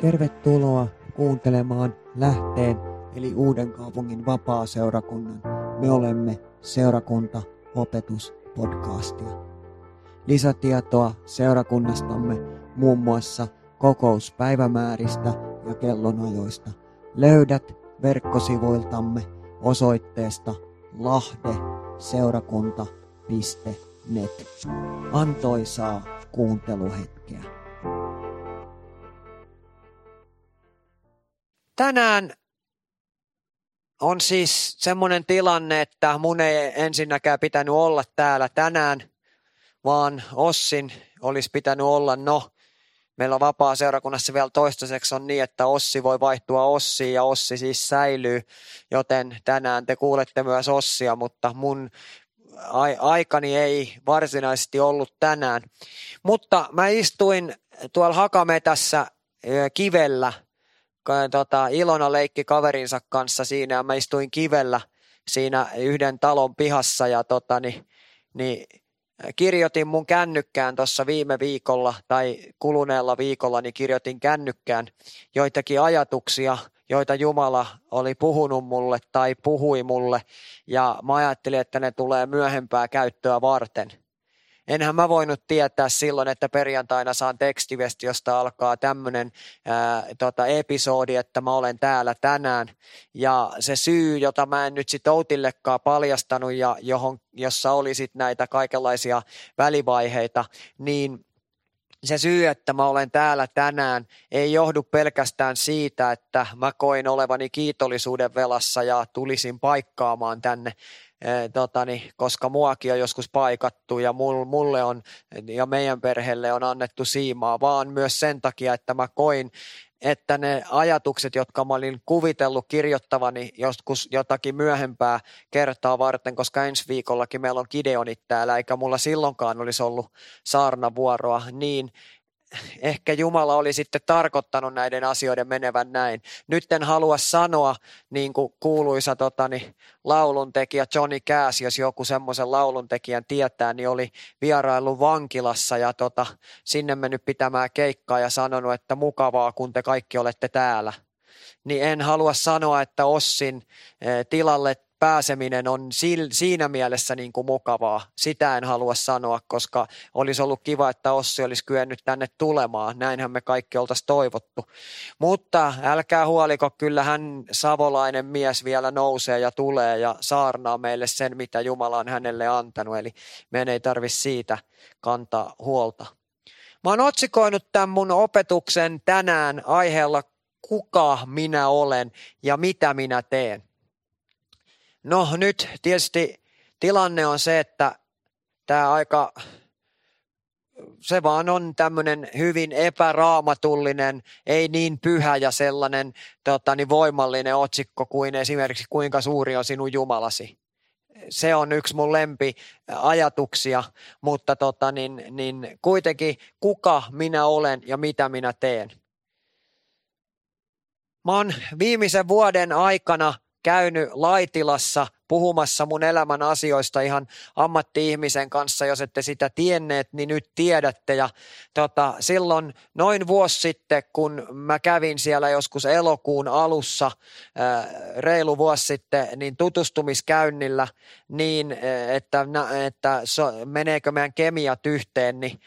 Tervetuloa kuuntelemaan Lähteen eli Uudenkaupungin vapaaseurakunnan Me olemme seurakunta opetuspodcastia. Lisätietoa seurakunnastamme muun muassa kokouspäivämääristä ja kellonajoista löydät verkkosivuiltamme osoitteesta lahde-seurakunta.net. Antoisaa kuunteluhetkeä. Tänään on siis semmoinen tilanne, että mun ei ensinnäkään pitänyt olla täällä tänään, vaan Ossin olisi pitänyt olla, meillä vapaaseurakunnassa vielä toistaiseksi on niin, että Ossi voi vaihtua Ossiin ja Ossi siis säilyy, joten tänään te kuulette myös Ossia, mutta mun aikani ei varsinaisesti ollut tänään. Mutta mä istuin tuolla Hakametässä kivellä, Ilona leikki kaverinsa kanssa siinä ja mä istuin kivellä siinä yhden talon pihassa ja kirjoitin mun kännykkään tuossa viime viikolla tai kuluneella viikolla, niin kirjoitin kännykkään joitakin ajatuksia, joita Jumala oli puhunut mulle tai puhui mulle ja mä ajattelin, että ne tulee myöhempää käyttöä varten. Enhän mä voinut tietää silloin, että perjantaina saan tekstiviesti, josta alkaa tämmöinen episodi, että mä olen täällä tänään. Ja se syy, jota mä en nyt sit Outillekaan paljastanut ja jossa oli sit näitä kaikenlaisia välivaiheita, niin se syy, että mä olen täällä tänään, ei johdu pelkästään siitä, että mä koin olevani kiitollisuuden velassa ja tulisin paikkaamaan tänne. Koska muakin on joskus paikattu ja mulle on ja meidän perheelle on annettu siimaa, vaan myös sen takia, että mä koin, että ne ajatukset, jotka mä olin kuvitellut kirjoittavani joskus jotakin myöhempää kertaa varten, koska ensi viikollakin meillä on Gideonit täällä, eikä mulla silloinkaan olisi ollut saarnavuoroa, niin ehkä Jumala oli sitten tarkoittanut näiden asioiden menevän näin. Nyt en halua sanoa niin kuin kuuluisa lauluntekijä Johnny Cash, jos joku semmoisen lauluntekijän tietää, niin oli vieraillut vankilassa ja sinne mennyt pitämään keikkaa ja sanonut, että mukavaa kun te kaikki olette täällä. Niin en halua sanoa, että Ossin tilalle pääseminen on siinä mielessä niin kuin mukavaa. Sitä en halua sanoa, koska olisi ollut kiva, että Ossi olisi kyennyt tänne tulemaan. Näinhän me kaikki oltaisiin toivottu. Mutta älkää huoliko, kyllähän savolainen mies vielä nousee ja tulee ja saarnaa meille sen, mitä Jumala on hänelle antanut. Eli meidän ei tarvitse siitä kantaa huolta. Mä oon otsikoinut tämän mun opetuksen tänään aiheella kuka minä olen ja mitä minä teen. No nyt tietysti tilanne on se, että se vaan on tämmöinen hyvin epäraamatullinen, ei niin pyhä ja sellainen voimallinen otsikko kuin esimerkiksi kuinka suuri on sinun Jumalasi. Se on yksi mun lempiajatuksia, mutta kuitenkin kuka minä olen ja mitä minä teen. Mä oon viimeisen vuoden aikana käynyt Laitilassa puhumassa mun elämän asioista ihan ammatti-ihmisen kanssa. Jos ette sitä tienneet, niin nyt tiedätte. Ja silloin noin vuosi sitten, kun mä kävin siellä joskus elokuun alussa, reilu vuosi sitten, niin tutustumiskäynnillä, niin että meneekö meidän kemiat yhteen, niin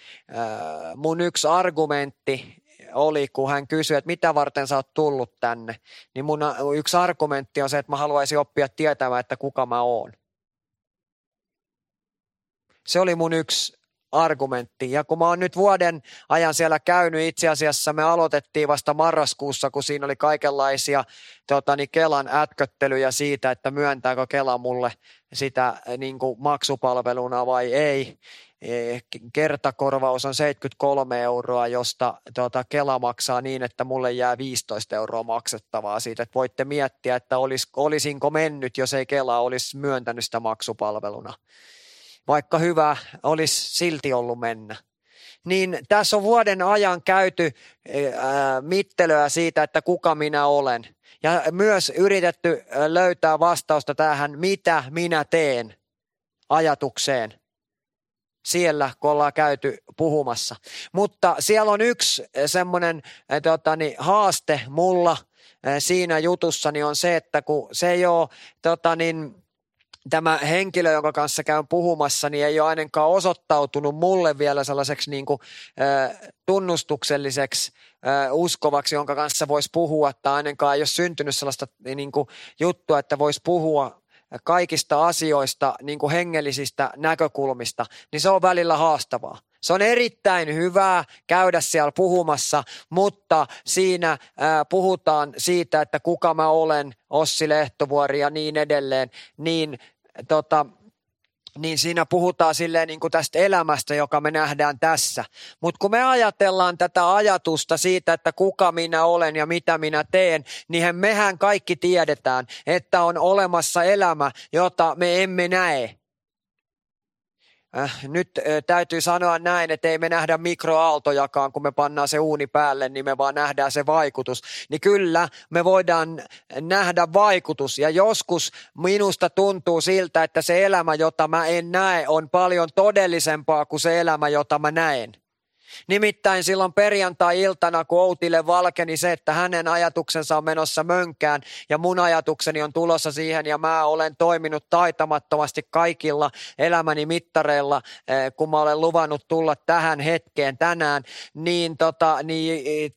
mun yksi argumentti oli, kun hän kysyi, että mitä varten sä oot tullut tänne, niin mun yksi argumentti on se, että mä haluaisin oppia tietämään, että kuka mä oon. Se oli mun yksi argumentti. Ja kun mä oon nyt vuoden ajan siellä käynyt, itse asiassa me aloitettiin vasta marraskuussa, kun siinä oli kaikenlaisia Kelan ätköttelyjä siitä, että myöntääkö Kela mulle sitä niin kuin maksupalveluna vai ei. Kertakorvaus on 73 €, josta Kela maksaa niin, että mulle jää 15 € maksettavaa siitä. Että voitte miettiä, että olisinko mennyt, jos ei Kela olisi myöntänyt sitä maksupalveluna. Vaikka hyvä, olisi silti ollut mennä. Niin tässä on vuoden ajan käyty mittelyä siitä, että kuka minä olen. Ja myös yritetty löytää vastausta tähän, mitä minä teen ajatukseen. Siellä, kun ollaan käyty puhumassa. Mutta siellä on yksi semmoinen haaste mulla siinä jutussani on se, että kun se ei ole tämä henkilö, jonka kanssa käyn puhumassa, niin ei ole ainakaan osoittautunut mulle vielä sellaiseksi niin kuin, tunnustukselliseksi uskovaksi, jonka kanssa voisi puhua, tai ainakaan ei ole syntynyt sellaista niin kuin, juttua, että voisi puhua kaikista asioista niin kuin hengellisistä näkökulmista, niin se on välillä haastavaa. Se on erittäin hyvää käydä siellä puhumassa, mutta siinä puhutaan siitä, että kuka mä olen, Ossi Lehtovuori ja niin edelleen, niin siinä puhutaan silleen niin kuin tästä elämästä, joka me nähdään tässä. Mutta kun me ajatellaan tätä ajatusta siitä, että kuka minä olen ja mitä minä teen, niin mehän kaikki tiedetään, että on olemassa elämä, jota me emme näe. Nyt täytyy sanoa näin, että ei me nähdä mikroaaltojakaan, kun me pannaan se uuni päälle, niin me vaan nähdään se vaikutus. Niin kyllä, me voidaan nähdä vaikutus ja joskus minusta tuntuu siltä, että se elämä, jota mä en näe, on paljon todellisempaa kuin se elämä, jota mä näen. Nimittäin silloin perjantai-iltana, kun Outille valkeni se, että hänen ajatuksensa on menossa mönkään ja mun ajatukseni on tulossa siihen ja mä olen toiminut taitamattomasti kaikilla elämäni mittareilla, kun mä olen luvannut tulla tähän hetkeen tänään, niin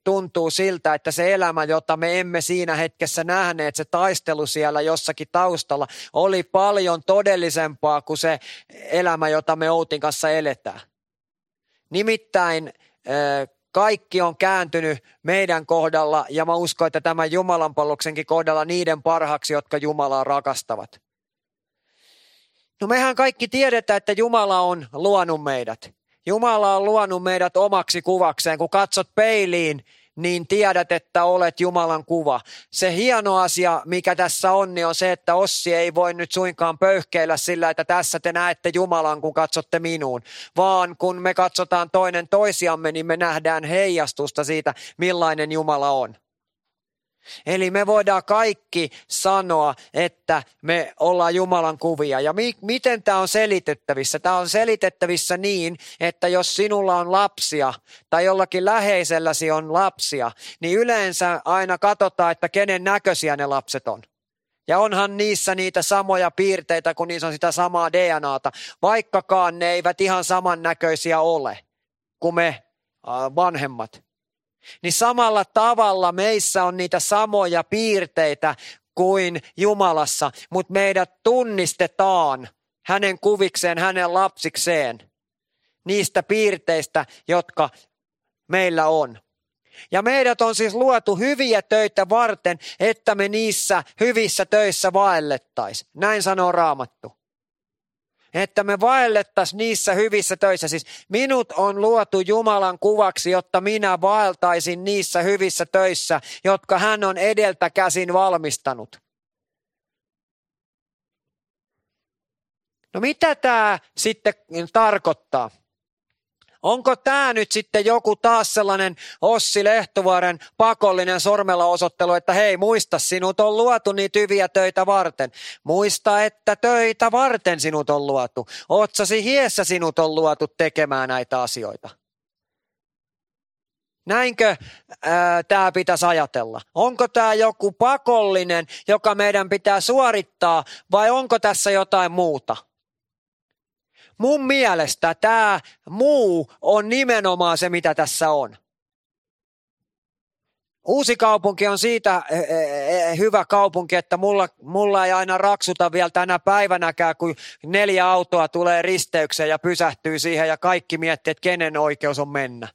tuntuu siltä, että se elämä, jota me emme siinä hetkessä nähneet, se taistelu siellä jossakin taustalla oli paljon todellisempaa kuin se elämä, jota me Outin kanssa eletään. Nimittäin kaikki on kääntynyt meidän kohdalla ja mä uskon, että tämän Jumalanpalloksenkin kohdalla niiden parhaaksi, jotka Jumalaa rakastavat. No mehän kaikki tiedetään, että Jumala on luonut meidät. Jumala on luonut meidät omaksi kuvakseen. Kun katsot peiliin, niin tiedät, että olet Jumalan kuva. Se hieno asia, mikä tässä on, niin on se, että Ossi ei voi nyt suinkaan pöyhkeillä sillä, että tässä te näette Jumalan, kun katsotte minuun. Vaan kun me katsotaan toinen toisiamme, niin me nähdään heijastusta siitä, millainen Jumala on. Eli me voidaan kaikki sanoa, että me ollaan Jumalan kuvia. Ja miten tämä on selitettävissä? Tämä on selitettävissä niin, että jos sinulla on lapsia tai jollakin läheiselläsi on lapsia, niin yleensä aina katsotaan, että kenen näköisiä ne lapset on. Ja onhan niissä niitä samoja piirteitä, kun niissä on sitä samaa DNAta, vaikkakaan ne eivät ihan samannäköisiä ole kuin me vanhemmat. Niin samalla tavalla meissä on niitä samoja piirteitä kuin Jumalassa, mutta meidät tunnistetaan hänen kuvikseen, hänen lapsikseen niistä piirteistä, jotka meillä on. Ja meidät on siis luotu hyviä töitä varten, että me niissä hyvissä töissä vaellettaisiin. Näin sanoo Raamattu. Että me vaellettaisiin niissä hyvissä töissä. Siis minut on luotu Jumalan kuvaksi, jotta minä vaeltaisin niissä hyvissä töissä, jotka hän on edeltä käsin valmistanut. No mitä tämä sitten tarkoittaa? Onko tämä nyt sitten joku taas sellainen Ossi Lehtovuoren pakollinen sormella osoittelu, että hei muista sinut on luotu niitä hyviä töitä varten. Muista, että töitä varten sinut on luotu. Otsasi hiessä sinut on luotu tekemään näitä asioita. Näinkö tämä pitäisi ajatella? Onko tämä joku pakollinen, joka meidän pitää suorittaa vai onko tässä jotain muuta? Mun mielestä tämä muu on nimenomaan se, mitä tässä on. Uusikaupunki on siitä hyvä kaupunki, että mulla ei aina raksuta vielä tänä päivänäkään, kun 4 autoa tulee risteykseen ja pysähtyy siihen ja kaikki miettii, että kenen oikeus on mennä.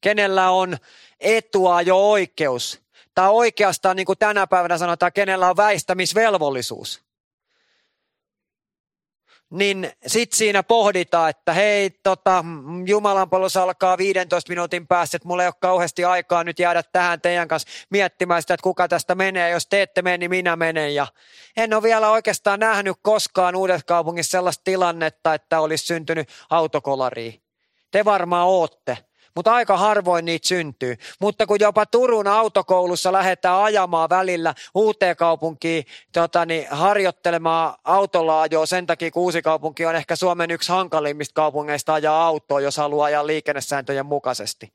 Kenellä on etua jo oikeus. Tai oikeastaan, niin kuin tänä päivänä sanotaan, kenellä on väistämisvelvollisuus. Niin sitten siinä pohditaan, että hei, Jumalanpalvelus alkaa 15 minuutin päästä, että mulla ei ole kauheasti aikaa nyt jäädä tähän teidän kanssa miettimään sitä, että kuka tästä menee. Jos te ette mene, niin minä menen. Ja en ole vielä oikeastaan nähnyt koskaan Uudenkaupungissa sellaista tilannetta, että olisi syntynyt autokolariin. Te varmaan ootte. mutta aika harvoin niitä syntyy. Mutta kun jopa Turun autokoulussa lähdetään ajamaan välillä Uuteenkaupunkiin harjoittelemaan autolaajoa sen takia, kun Uusikaupunki on ehkä Suomen yksi hankalimmista kaupungeista ajaa autoa, jos haluaa ajaa liikennesääntöjen mukaisesti.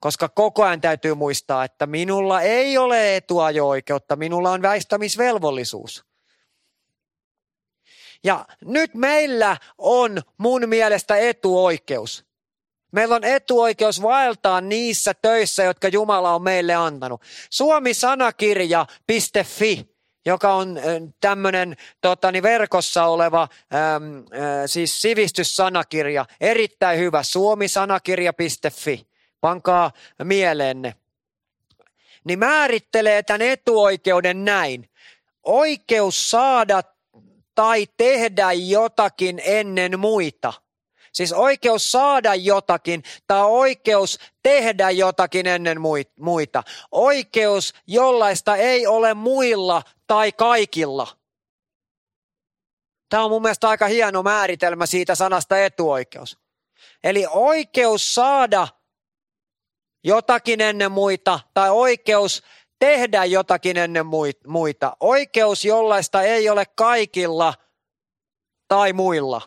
Koska koko ajan täytyy muistaa, että minulla ei ole etuajo-oikeutta, minulla on väistämisvelvollisuus. Ja nyt meillä on mun mielestä etuoikeus. Meillä on etuoikeus vaeltaa niissä töissä, jotka Jumala on meille antanut. Suomi-sanakirja.fi, joka on tämmöinen verkossa oleva siis sivistyssanakirja. Erittäin hyvä, suomi-sanakirja.fi. Pankaa mieleenne. Niin määrittelee tämän etuoikeuden näin. Oikeus saada tai tehdä jotakin ennen muita. Siis oikeus saada jotakin tai oikeus tehdä jotakin ennen muita. Oikeus, jollaista ei ole muilla tai kaikilla. Tämä on mun mielestä aika hieno määritelmä siitä sanasta etuoikeus. Eli oikeus saada jotakin ennen muita tai oikeus tehdä jotakin ennen muita. Oikeus, jollaista ei ole kaikilla tai muilla.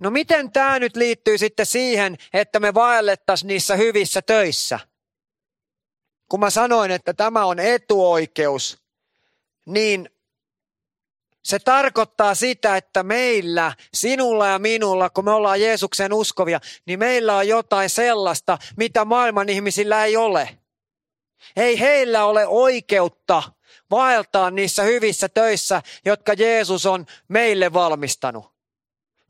No miten tämä nyt liittyy sitten siihen, että me vaellettaisiin niissä hyvissä töissä? Kun mä sanoin, että tämä on etuoikeus, niin se tarkoittaa sitä, että meillä, sinulla ja minulla, kun me ollaan Jeesuksen uskovia, niin meillä on jotain sellaista, mitä maailman ihmisillä ei ole. Ei heillä ole oikeutta vaeltaa niissä hyvissä töissä, jotka Jeesus on meille valmistanut.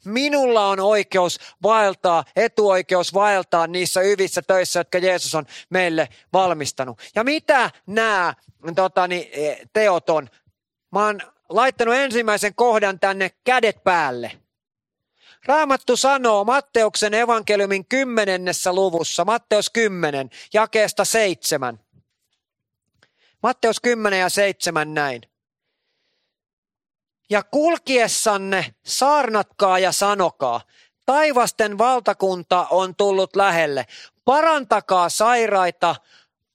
Minulla on oikeus vaeltaa, etuoikeus vaeltaa niissä hyvissä töissä, jotka Jeesus on meille valmistanut. Ja mitä nämä teot on? Mä oon laittanut ensimmäisen kohdan tänne kädet päälle. Raamattu sanoo Matteuksen evankeliumin 10. luvussa, Matteus 10, jakeesta 7. Matteus 10 ja 7 näin. Ja kulkiessanne saarnatkaa ja sanokaa, taivasten valtakunta on tullut lähelle. Parantakaa sairaita,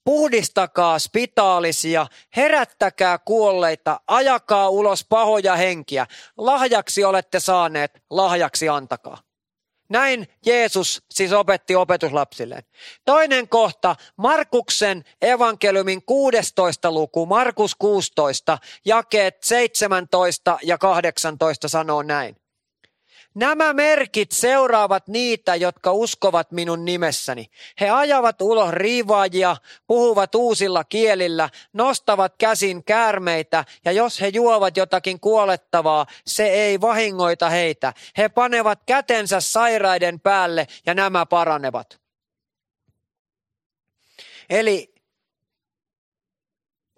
puhdistakaa spitaalisia, herättäkää kuolleita, ajakaa ulos pahoja henkiä. Lahjaksi olette saaneet, lahjaksi antakaa. Näin Jeesus siis opetti opetuslapsilleen. Toinen kohta, Markuksen evankeliumin 16. luku, Markus 16, jakeet 17 ja 18 sanoo näin. Nämä merkit seuraavat niitä, jotka uskovat minun nimessäni. He ajavat ulos riivaajia, puhuvat uusilla kielillä, nostavat käsin käärmeitä, ja jos he juovat jotakin kuolettavaa, se ei vahingoita heitä. He panevat kätensä sairaiden päälle, ja nämä paranevat. Eli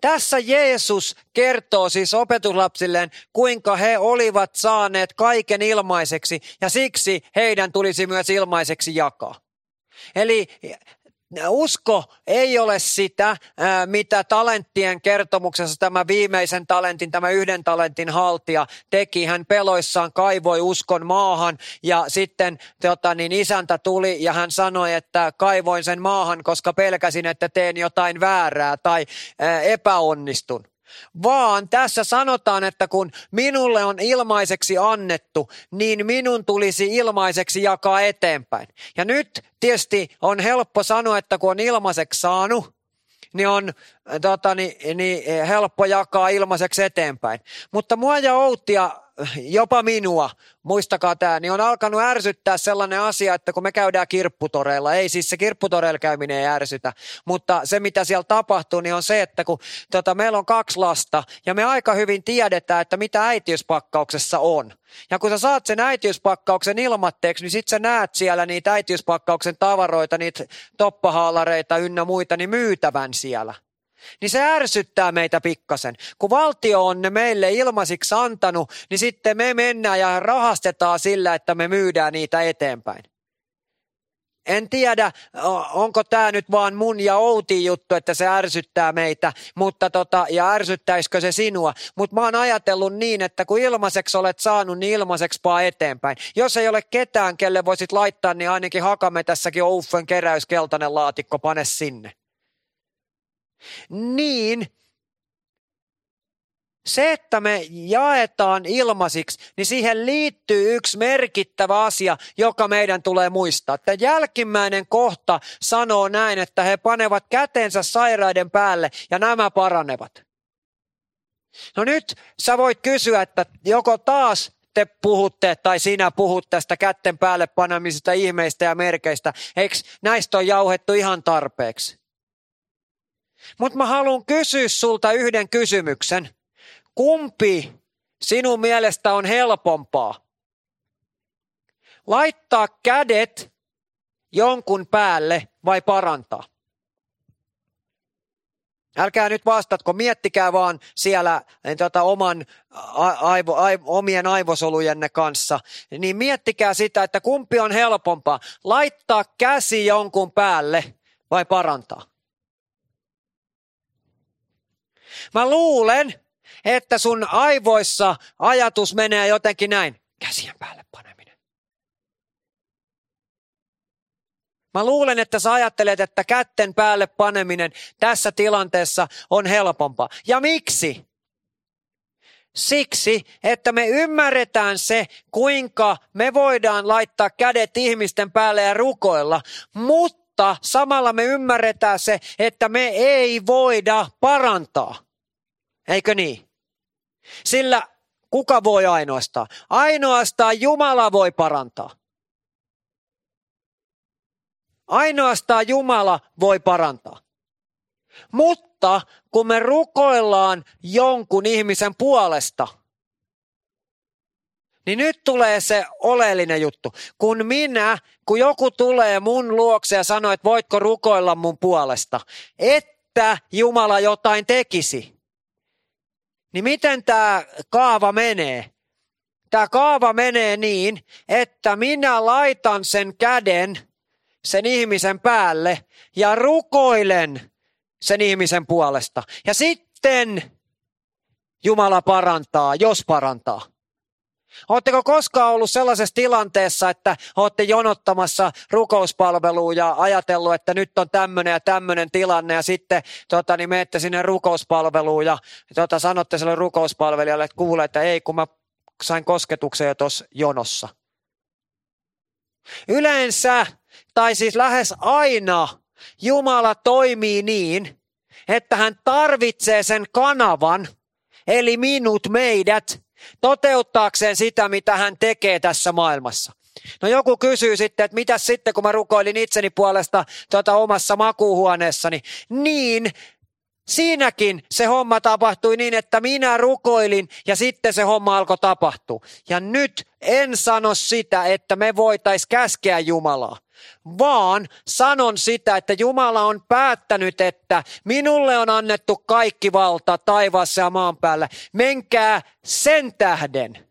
tässä Jeesus kertoo siis opetuslapsilleen, kuinka he olivat saaneet kaiken ilmaiseksi ja siksi heidän tulisi myös ilmaiseksi jakaa. Eli usko ei ole sitä, mitä talenttien kertomuksessa tämä viimeisen talentin, tämä yhden talentin haltija teki. Hän peloissaan kaivoi uskon maahan ja sitten isäntä tuli ja hän sanoi, että kaivoin sen maahan, koska pelkäsin, että teen jotain väärää tai epäonnistun. Vaan tässä sanotaan, että kun minulle on ilmaiseksi annettu, niin minun tulisi ilmaiseksi jakaa eteenpäin. Ja nyt tietysti on helppo sanoa, että kun on ilmaiseksi saanut, niin on niin helppo jakaa ilmaiseksi eteenpäin. Mutta mua ja Outia, jopa minua, muistakaa tämä, niin on alkanut ärsyttää sellainen asia, että kun me käydään kirpputoreilla, ei siis se kirpputoreilla käyminen ei ärsytä, mutta se mitä siellä tapahtuu, niin on se, että kun meillä on 2 lasta ja me aika hyvin tiedetään, että mitä äitiyspakkauksessa on. Ja kun sä saat sen äitiyspakkauksen ilmatteeksi, niin sit sä näet siellä niitä äitiyspakkauksen tavaroita, niitä toppahaalareita ynnä muita, niin myytävän siellä. Niin se ärsyttää meitä pikkasen. Kun valtio on ne meille ilmaisiksi antanut, niin sitten me mennään ja rahastetaan sillä, että me myydään niitä eteenpäin. En tiedä, onko tämä nyt vaan mun ja Outin juttu, että se ärsyttää meitä, mutta ja ärsyttäisikö se sinua. Mutta mä oon ajatellut niin, että kun ilmaiseksi olet saanut, niin ilmaiseksi paa eteenpäin. Jos ei ole ketään, kelle voisit laittaa, niin ainakin Hakametässäkin Ouffen keräyskeltainen laatikko, pane sinne. Niin, se, että me jaetaan ilmaisiksi, niin siihen liittyy yksi merkittävä asia, joka meidän tulee muistaa. Tämä jälkimmäinen kohta sanoo näin, että he panevat kätensä sairaiden päälle ja nämä paranevat. No nyt sä voit kysyä, että joko taas te puhutte tai sinä puhut tästä kätten päälle panamisesta ihmeistä ja merkeistä. Eikö näistä on jauhettu ihan tarpeeksi? Mutta mä haluan kysyä sulta yhden kysymyksen. Kumpi sinun mielestä on helpompaa? Laittaa kädet jonkun päälle vai parantaa? Älkää nyt vastatko, miettikää vaan siellä omien aivosolujenne kanssa. Niin miettikää sitä, että kumpi on helpompaa? Laittaa käsi jonkun päälle vai parantaa? Mä luulen, että sun aivoissa ajatus menee jotenkin näin. Käsien päälle paneminen. Mä luulen, että sä ajattelet, että kätten päälle paneminen tässä tilanteessa on helpompaa. Ja miksi? Siksi, että me ymmärretään se, kuinka me voidaan laittaa kädet ihmisten päälle ja rukoilla, mutta samalla me ymmärretään se, että me ei voida parantaa. Eikö niin? Sillä kuka voi ainoastaan? Ainoastaan Jumala voi parantaa. Ainoastaan Jumala voi parantaa. Mutta kun me rukoillaan jonkun ihmisen puolesta, niin nyt tulee se oleellinen juttu. Kun joku tulee mun luokse ja sanoo, että voitko rukoilla mun puolesta, että Jumala jotain tekisi. Niin miten tämä kaava menee? Tämä kaava menee niin, että minä laitan sen käden sen ihmisen päälle ja rukoilen sen ihmisen puolesta. Ja sitten Jumala parantaa, jos parantaa. Oletteko koskaan ollut sellaisessa tilanteessa, että olette jonottamassa rukouspalveluun ja ajatellut, että nyt on tämmöinen ja tämmöinen tilanne ja sitten niin menette sinne rukouspalveluun ja sanotte sille rukouspalvelijalle, että kuule, että ei kun mä sain kosketuksen jo tuossa jonossa. Yleensä tai siis lähes aina Jumala toimii niin, että hän tarvitsee sen kanavan eli minut, meidät, toteuttaakseen sitä, mitä hän tekee tässä maailmassa. No joku kysyy sitten, että mitäs sitten, kun mä rukoilin itseni puolesta omassa makuuhuoneessani. Niin, siinäkin se homma tapahtui niin, että minä rukoilin ja sitten se homma alkoi tapahtua. Ja nyt en sano sitä, että me voitaisiin käskeä Jumalaa, vaan sanon sitä, että Jumala on päättänyt, että minulle on annettu kaikki valta taivaassa ja maan päällä. Menkää sen tähden.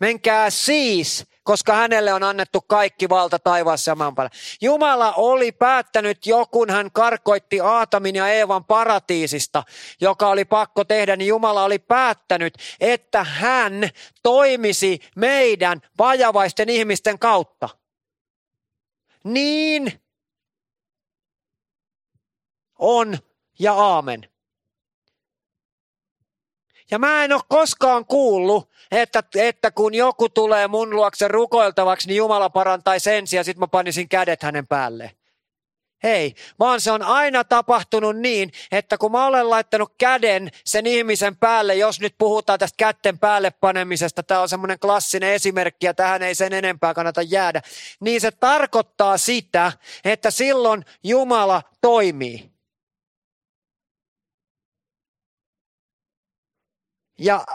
Menkää siis, koska hänelle on annettu kaikki valta taivaassa ja maan päällä. Jumala oli päättänyt jo, kun hän karkoitti Aatamin ja Eevan paratiisista, joka oli pakko tehdä, niin Jumala oli päättänyt, että hän toimisi meidän vajavaisten ihmisten kautta. Niin on ja aamen. Ja mä en ole koskaan kuullut, että kun joku tulee mun luokse rukoiltavaksi, niin Jumala parantaisi ensin ja sitten mä panisin kädet hänen päälle. Hei, vaan se on aina tapahtunut niin, että kun mä olen laittanut käden sen ihmisen päälle, jos nyt puhutaan tästä kätten päälle panemisesta, tämä on semmoinen klassinen esimerkki ja tähän ei sen enempää kannata jäädä, niin se tarkoittaa sitä, että silloin Jumala toimii. Ja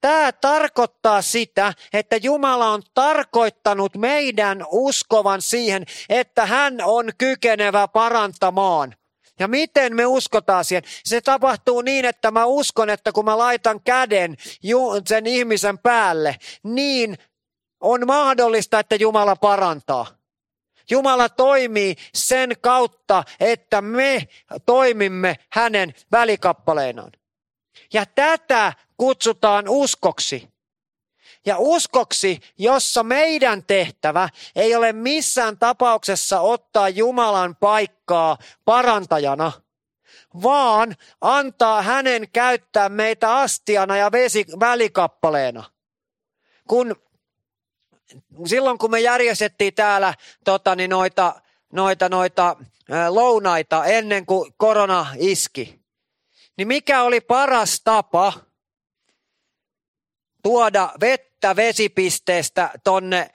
tämä tarkoittaa sitä, että Jumala on tarkoittanut meidän uskovan siihen, että hän on kykenevä parantamaan. Ja miten me uskotaan siihen? Se tapahtuu niin, että mä uskon, että kun mä laitan käden sen ihmisen päälle, niin on mahdollista, että Jumala parantaa. Jumala toimii sen kautta, että me toimimme hänen välikappaleinaan. Ja tätä kutsutaan uskoksi. Ja uskoksi, jossa meidän tehtävä ei ole missään tapauksessa ottaa Jumalan paikkaa parantajana, vaan antaa hänen käyttää meitä astiana ja välikappaleena. Silloin kun me järjestettiin täällä lounaita ennen kuin korona iski, niin mikä oli paras tapa tuoda vettä vesipisteestä tonne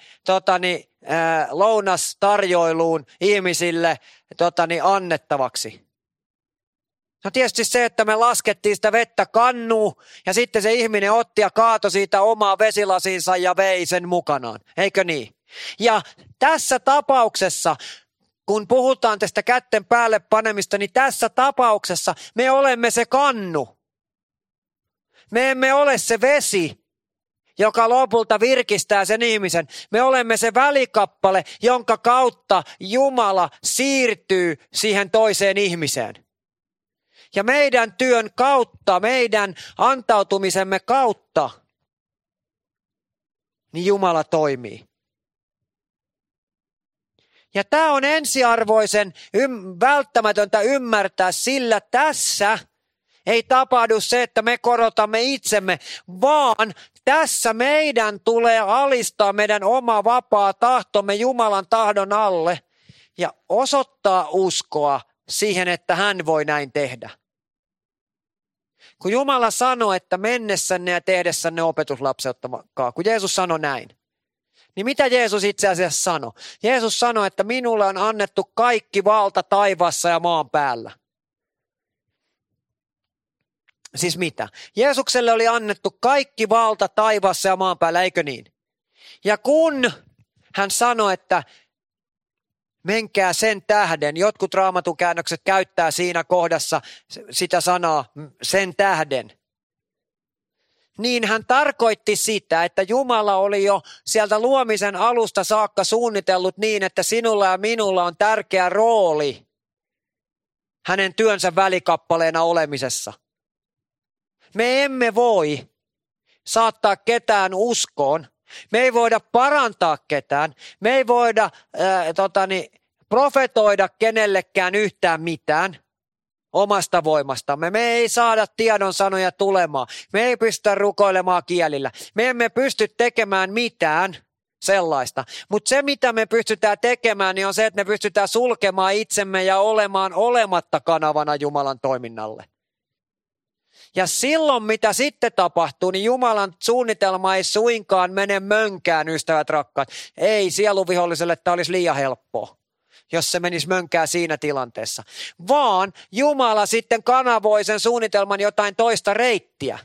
lounastarjoiluun ihmisille annettavaksi? No tietysti se, että me laskettiin sitä vettä kannuun ja sitten se ihminen otti ja kaatoi siitä omaa vesilasiinsa ja vei sen mukanaan. Eikö niin? Ja tässä tapauksessa, kun puhutaan tästä kätten päälle panemista, niin tässä tapauksessa me olemme se kannu. Me emme ole se vesi, joka lopulta virkistää sen ihmisen. Me olemme se välikappale, jonka kautta Jumala siirtyy siihen toiseen ihmiseen. Ja meidän työn kautta, meidän antautumisemme kautta, niin Jumala toimii. Ja tämä on ensiarvoisen välttämätöntä ymmärtää, sillä tässä ei tapahdu se, että me korotamme itsemme, vaan tässä meidän tulee alistaa meidän oma vapaa tahtomme Jumalan tahdon alle ja osoittaa uskoa siihen, että hän voi näin tehdä. Kun Jumala sanoi, että mennessänne ja tehdessänne opetuslapseuttakaa, kun Jeesus sanoi näin, niin mitä Jeesus itse asiassa sanoi? Jeesus sanoi, että minulle on annettu kaikki valta taivaassa ja maan päällä. Siis mitä? Jeesukselle oli annettu kaikki valta taivaassa ja maan päällä, eikö niin? Ja kun hän sanoi, että menkää sen tähden, jotkut raamatukäännökset käyttää siinä kohdassa sitä sanaa sen tähden, niin hän tarkoitti sitä, että Jumala oli jo sieltä luomisen alusta saakka suunnitellut niin, että sinulla ja minulla on tärkeä rooli hänen työnsä välikappaleena olemisessa. Me emme voi saattaa ketään uskoon. Me ei voida parantaa ketään, me ei voida profetoida kenellekään yhtään mitään omasta voimastamme. Me ei saada tiedon sanoja tulemaan, me ei pystytä rukoilemaan kielillä, me emme pysty tekemään mitään sellaista. Mutta se mitä me pystytään tekemään, niin on se, että me pystytään sulkemaan itsemme ja olemaan olematta kanavana Jumalan toiminnalle. Ja silloin, mitä sitten tapahtuu, niin Jumalan suunnitelma ei suinkaan mene mönkään, ystävät rakkaat. Ei sieluviholliselle tämä olisi liian helppoa, jos se menisi mönkään siinä tilanteessa. Vaan Jumala sitten kanavoi sen suunnitelman jotain toista reittiä.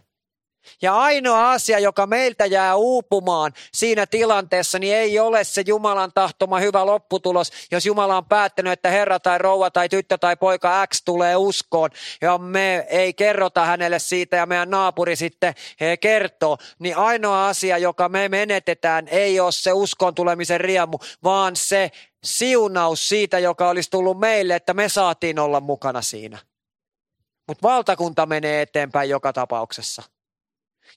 Ja ainoa asia, joka meiltä jää uupumaan siinä tilanteessa, niin ei ole se Jumalan tahtoma hyvä lopputulos, jos Jumala on päättänyt, että herra tai rouva tai tyttö tai poika X tulee uskoon ja me ei kerrota hänelle siitä ja meidän naapuri sitten kertoo, niin ainoa asia, joka me menetetään, ei ole se uskon tulemisen riemu, vaan se siunaus siitä, joka olisi tullut meille, että me saatiin olla mukana siinä. Mutta valtakunta menee eteenpäin joka tapauksessa.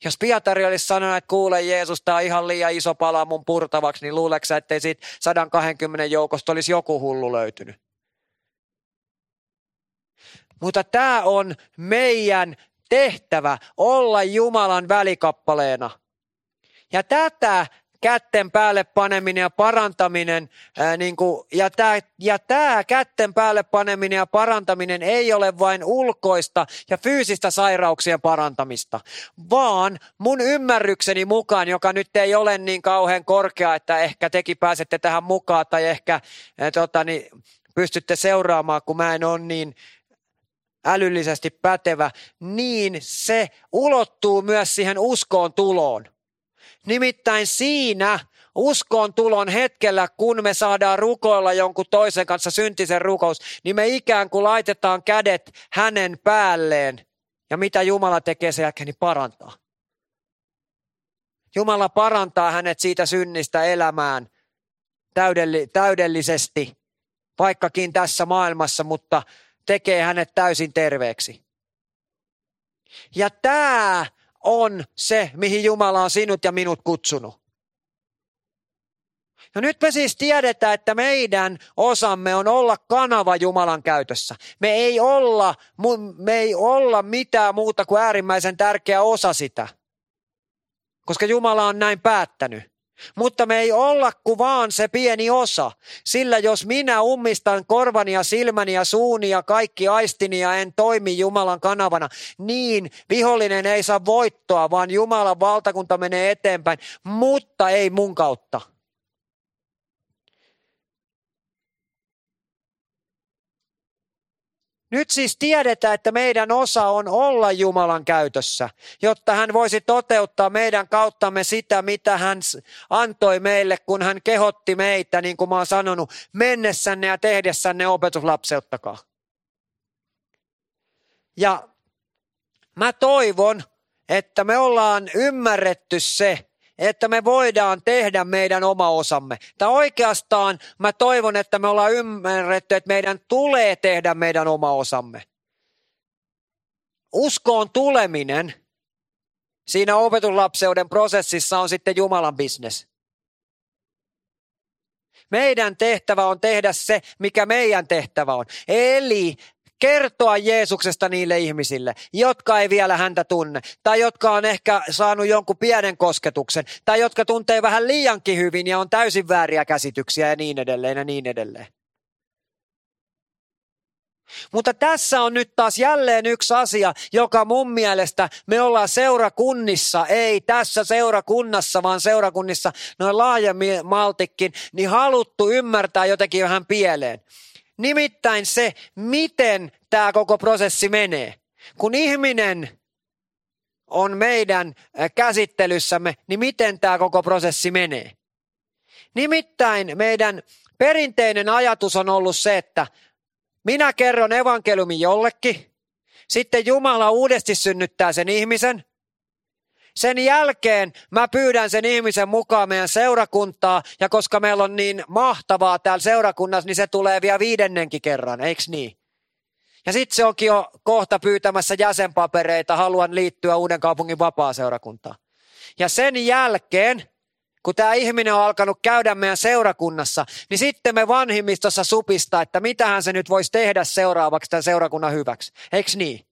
Jos Pietari olisi sanonut, että kuule Jeesus, tämä on ihan liian iso pala mun purtavaksi, niin luuleksä, ettei siitä 120 joukosta olisi joku hullu löytynyt? Mutta tämä on meidän tehtävä, olla Jumalan välikappaleena. Ja tätä kätten päälle paneminen ja parantaminen, tämä kätten päälle paneminen ja parantaminen ei ole vain ulkoista ja fyysistä sairauksien parantamista, vaan mun ymmärrykseni mukaan, joka nyt ei ole niin kauhean korkea, että ehkä tekin pääsette tähän mukaan tai ehkä pystytte seuraamaan, kun mä en ole niin älyllisesti pätevä, niin se ulottuu myös siihen uskoon tuloon. Nimittäin siinä uskon tulon hetkellä, kun me saadaan rukoilla jonkun toisen kanssa syntisen rukous, niin me ikään kuin laitetaan kädet hänen päälleen. Ja mitä Jumala tekee sen jälkeen, niin parantaa. Jumala parantaa hänet siitä synnistä elämään täydellisesti, vaikkakin tässä maailmassa, mutta tekee hänet täysin terveeksi. Ja tämä on se, mihin Jumala on sinut ja minut kutsunut. Ja nyt me siis tiedetään, että meidän osamme on olla kanava Jumalan käytössä. Me ei olla mitään muuta kuin äärimmäisen tärkeä osa sitä, koska Jumala on näin päättänyt. Mutta me ei olla kuin vaan se pieni osa, sillä jos minä ummistan korvani ja silmäni ja suuni ja kaikki aistini ja en toimi Jumalan kanavana, niin vihollinen ei saa voittoa, vaan Jumalan valtakunta menee eteenpäin, mutta ei mun kautta. Nyt siis tiedetään, että meidän osa on olla Jumalan käytössä, jotta hän voisi toteuttaa meidän kauttamme sitä, mitä hän antoi meille, kun hän kehotti meitä, niin kuin mä oon sanonut, mennessänne ja tehdessänne opetuslapseuttakaa. Ja mä toivon, että me ollaan ymmärretty se, että me voidaan tehdä meidän oma osamme. Tai oikeastaan mä toivon, että me ollaan ymmärretty, että meidän tulee tehdä meidän oma osamme. Uskoon tuleminen siinä opetuslapseuden prosessissa on sitten Jumalan bisnes. Meidän tehtävä on tehdä se, mikä meidän tehtävä on. Eli kertoa Jeesuksesta niille ihmisille, jotka ei vielä häntä tunne, tai jotka on ehkä saanut jonkun pienen kosketuksen, tai jotka tuntee vähän liiankin hyvin ja on täysin vääriä käsityksiä ja niin edelleen ja niin edelleen. Mutta tässä on nyt taas jälleen yksi asia, joka mun mielestä me ollaan seurakunnissa, ei tässä seurakunnassa, vaan seurakunnissa noin laajemmaltikin, niin haluttu ymmärtää jotenkin vähän pieleen. Nimittäin se, miten tämä koko prosessi menee. Kun ihminen on meidän käsittelyssämme, niin miten tämä koko prosessi menee. Nimittäin meidän perinteinen ajatus on ollut se, että minä kerron evankeliumin jollekin, sitten Jumala uudesti synnyttää sen ihmisen. Sen jälkeen mä pyydän sen ihmisen mukaan meidän seurakuntaa, ja koska meillä on niin mahtavaa täällä seurakunnassa, niin se tulee vielä 5. kerran, eikö niin? Ja sitten se onkin jo kohta pyytämässä jäsenpapereita, haluan liittyä Uudenkaupungin vapaaseurakuntaan. Ja sen jälkeen, kun tämä ihminen on alkanut käydä meidän seurakunnassa, niin sitten me vanhimmistossa supistaa, että mitähän se nyt voisi tehdä seuraavaksi tämän seurakunnan hyväksi, eikö niin?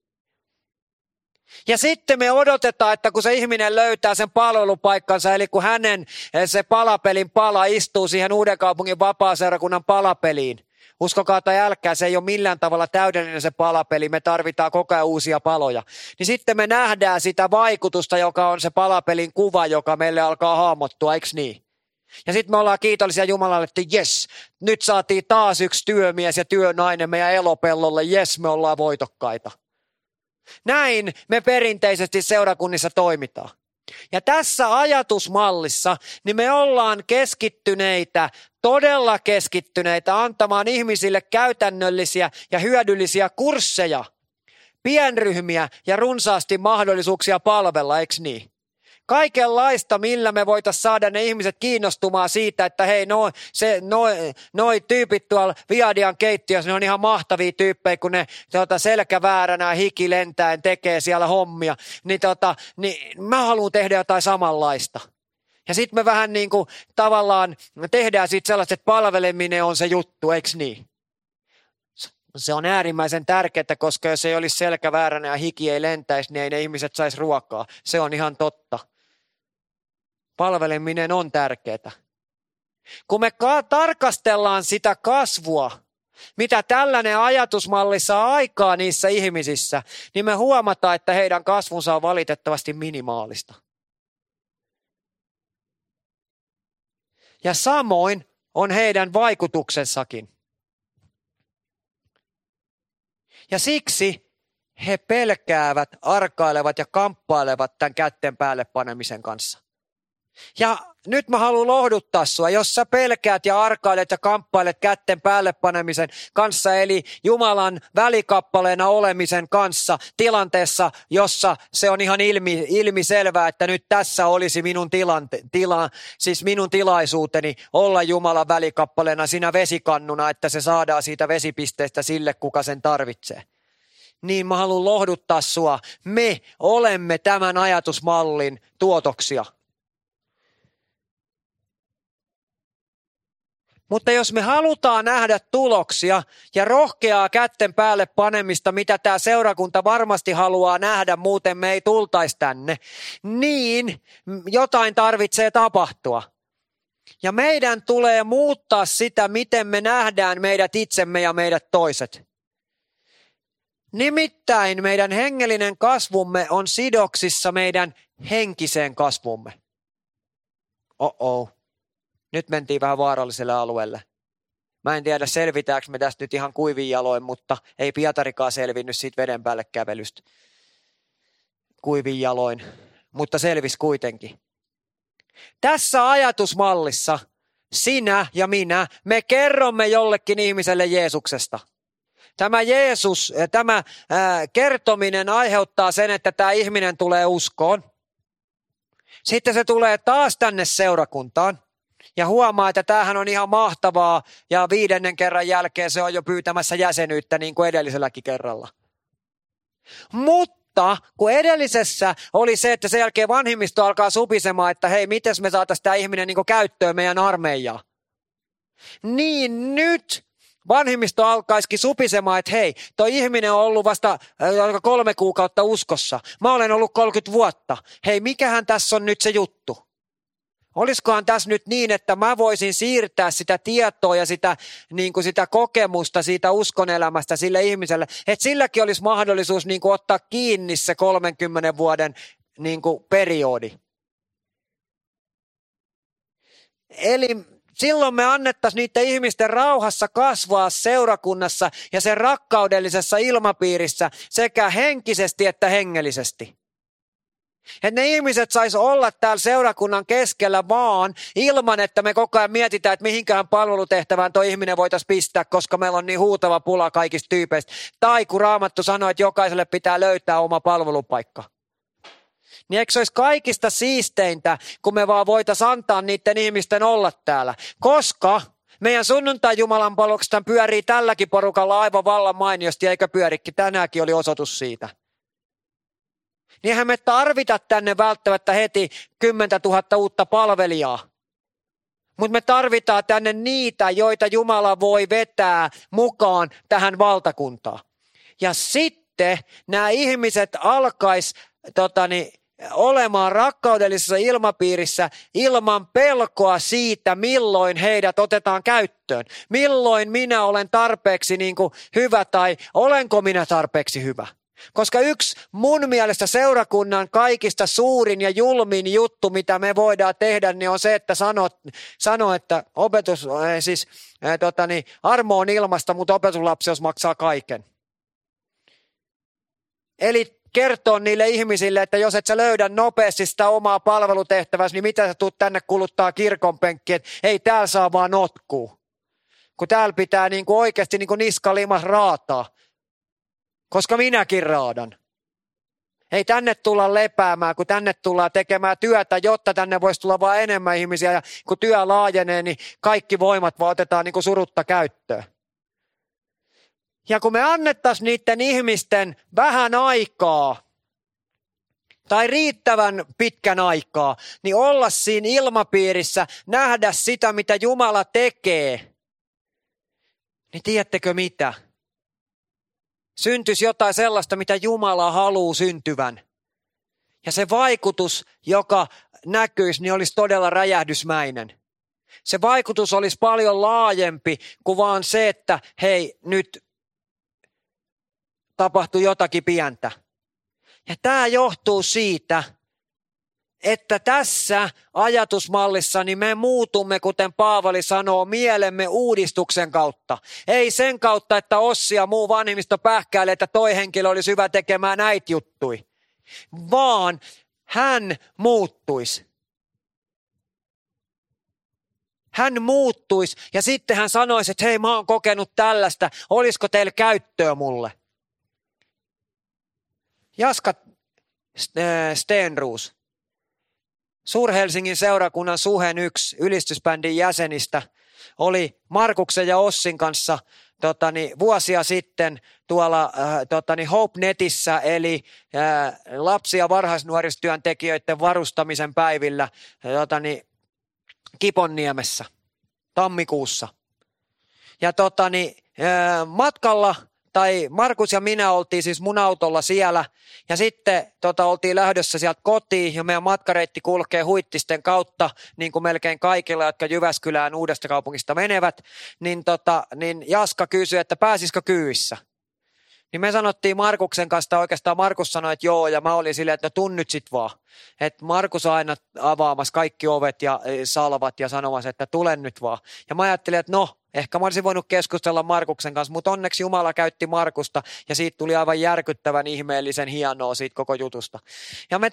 Ja sitten me odotetaan, että kun se ihminen löytää sen palvelupaikkansa, eli kun hänen se palapelin pala istuu siihen Uudenkaupungin vapaaseurakunnan palapeliin. Uskokaa tai älkää, se ei ole millään tavalla täydellinen se palapeli, me tarvitaan koko ajan uusia paloja. Niin sitten me nähdään sitä vaikutusta, joka on se palapelin kuva, joka meille alkaa hahmottua, eikö niin? Ja sitten me ollaan kiitollisia Jumalalle, että jes, nyt saatiin taas yksi työmies ja työnainen meidän elopellolle, jes, me ollaan voitokkaita. Näin me perinteisesti seurakunnissa toimitaan. Ja tässä ajatusmallissa niin me ollaan keskittyneitä, todella keskittyneitä antamaan ihmisille käytännöllisiä ja hyödyllisiä kursseja, pienryhmiä ja runsaasti mahdollisuuksia palvella, eikö niin? Kaikenlaista, millä me voitaisiin saada ne ihmiset kiinnostumaan siitä, että hei, noi tyypit tuolla Viadian keittiössä, ne on ihan mahtavia tyyppejä, kun ne selkävääränä hiki lentäen tekee siellä hommia. Niin mä haluan tehdä jotain samanlaista. Ja sitten me vähän niin kuin tavallaan tehdään siitä sellaista, että palveleminen on se juttu, eikö niin? Se on äärimmäisen tärkeää, koska jos ei olisi selkävääränä ja hiki ei lentäisi, niin ei ne ihmiset saisi ruokaa. Se on ihan totta. Palveleminen on tärkeää. Kun me tarkastellaan sitä kasvua, mitä tällainen ajatusmalli saa aikaa niissä ihmisissä, niin me huomataan, että heidän kasvunsa on valitettavasti minimaalista. Ja samoin on heidän vaikutuksensakin. Ja siksi he pelkäävät, arkailevat ja kamppailevat tämän kätten päälle panemisen kanssa. Ja nyt mä haluan lohduttaa sua, jos sä pelkäät ja arkailet ja kamppailet kätten päälle panemisen kanssa, eli Jumalan välikappaleena olemisen kanssa tilanteessa, jossa se on ihan ilmiselvää, että nyt tässä olisi minun tilaisuuteni olla Jumalan välikappaleena sinä vesikannuna, että se saadaan siitä vesipisteestä sille, kuka sen tarvitsee. Niin mä haluan lohduttaa sua. Me olemme tämän ajatusmallin tuotoksia. Mutta jos me halutaan nähdä tuloksia ja rohkeaa kätten päälle panemista, mitä tämä seurakunta varmasti haluaa nähdä, muuten me ei tultaisi tänne, niin jotain tarvitsee tapahtua. Ja meidän tulee muuttaa sitä, miten me nähdään meidät itsemme ja meidät toiset. Nimittäin meidän hengellinen kasvumme on sidoksissa meidän henkiseen kasvumme. Nyt mentiin vähän vaaralliselle alueelle. Mä en tiedä, selvitäänkö me tästä nyt ihan kuivin jaloin, mutta ei Pietarikaan selvinnyt siitä veden päälle kävelystä kuivin jaloin, mutta selvisi kuitenkin. Tässä ajatusmallissa sinä ja minä, me kerromme jollekin ihmiselle Jeesuksesta. Tämä kertominen aiheuttaa sen, että tämä ihminen tulee uskoon. Sitten se tulee taas tänne seurakuntaan. Ja huomaa, että tämähän on ihan mahtavaa ja 5. kerran jälkeen se on jo pyytämässä jäsenyyttä niin kuin edelliselläkin kerralla. Mutta kun edellisessä oli se, että sen jälkeen vanhimmisto alkaa supisemaan, että hei, miten me saataisiin tämä ihminen niin kuin käyttöön meidän armeijaa. Niin nyt vanhimmisto alkaisikin supisemaan, että hei, toi ihminen on ollut vasta 3 kuukautta uskossa. Mä olen ollut 30 vuotta. Hei, mikähän tässä on nyt se juttu? Olisikohan tässä nyt niin, että mä voisin siirtää sitä tietoa ja sitä, niin kuin sitä kokemusta siitä uskonelämästä sille ihmiselle, että silläkin olisi mahdollisuus niin kuin ottaa kiinni se 30 vuoden niin kuin periodi. Eli silloin me annettaisiin niiden ihmisten rauhassa kasvaa seurakunnassa ja sen rakkaudellisessa ilmapiirissä sekä henkisesti että hengellisesti. Että ne ihmiset sais olla täällä seurakunnan keskellä vaan ilman, että me koko ajan mietitään, että mihinkään palvelutehtävään tuo ihminen voitaisiin pistää, koska meillä on niin huutava pula kaikista tyypeistä. Tai kun Raamattu sanoo, että jokaiselle pitää löytää oma palvelupaikka. Niin eikö se olisi kaikista siisteintä, kun me vaan voitaisiin antaa niiden ihmisten olla täällä. Koska meidän sunnuntai-Jumalan palveluksesta pyörii tälläkin porukalla aivan vallan mainiosti, eikä pyörikki. Tänäänkin oli osoitus siitä. Niinhän me tarvita tänne välttämättä heti 10 000 uutta palvelijaa. Mutta me tarvitaan tänne niitä, joita Jumala voi vetää mukaan tähän valtakuntaan. Ja sitten nämä ihmiset alkais olemaan rakkaudellisessa ilmapiirissä ilman pelkoa siitä, milloin heidät otetaan käyttöön. Milloin minä olen tarpeeksi niin kuin hyvä tai olenko minä tarpeeksi hyvä. Koska yksi mun mielestä seurakunnan kaikista suurin ja julmin juttu, mitä me voidaan tehdä, niin on se, että sanoo että armo on ilmasta, mutta opetuslapseus maksaa kaiken. Eli kertoo niille ihmisille, että jos et sä löydä nopeasti sitä omaa palvelutehtäväsi, niin mitä sä tuut tänne kuluttaa kirkonpenkkiin, että ei täällä saa vaan notkuu. Kun täällä pitää niinku oikeasti niinku niska limas raataa. Koska minäkin raadan. Ei tänne tulla lepäämään, kun tänne tullaan tekemään työtä, jotta tänne voisi tulla vaan enemmän ihmisiä. Ja kun työ laajenee, niin kaikki voimat vaan otetaan niin kuin surutta käyttöön. Ja kun me annettaisiin niiden ihmisten vähän aikaa, tai riittävän pitkän aikaa, niin olla siinä ilmapiirissä, nähdä sitä, mitä Jumala tekee. Niin tiedättekö mitä? Syntyisi jotain sellaista, mitä Jumala haluaa syntyvän. Ja se vaikutus, joka näkyisi, niin olisi todella räjähdysmäinen. Se vaikutus olisi paljon laajempi kuin vaan se, että hei, nyt tapahtui jotakin pientä. Ja tämä johtuu siitä, että tässä ajatusmallissa niin me muutumme, kuten Paavali sanoo, mielemme uudistuksen kautta. Ei sen kautta, että Ossi ja muu vanhimmisto pähkäilee, että toi henkilö olisi hyvä tekemään näitä juttui, vaan hän muuttuisi. hän muuttuisi ja sitten hän sanoisi, että hei, mä oon kokenut tällaista, olisiko teillä käyttöä mulle? Jaska Stenruus, Suur-Helsingin seurakunnan Suhen yksi ylistysbändin jäsenistä, oli Markuksen ja Ossin kanssa vuosia sitten tuolla HopeNetissä, eli lapsia ja varhaisnuorisotyöntekijöiden varustamisen päivillä Kiponniemessä tammikuussa. Ja matkalla, tai Markus ja minä oltiin siis mun autolla siellä, ja sitten oltiin lähdössä sieltä kotiin, ja meidän matkareitti kulkee Huittisten kautta, niin kuin melkein kaikilla, jotka Jyväskylään Uudestakaupungista menevät, niin Jaska kysyi, että pääsisikö kyyssä. Niin me sanottiin Markuksen kanssa, oikeastaan Markus sanoi, että joo, ja mä olin silleen, että no tun nyt sit vaan. Että Markus on aina avaamassa kaikki ovet ja salvat ja sanomassa, että tulen nyt vaan. Ja mä ajattelin, että no, ehkä mä olisin voinut keskustella Markuksen kanssa, mutta onneksi Jumala käytti Markusta ja siitä tuli aivan järkyttävän ihmeellisen hienoa siitä koko jutusta. Ja me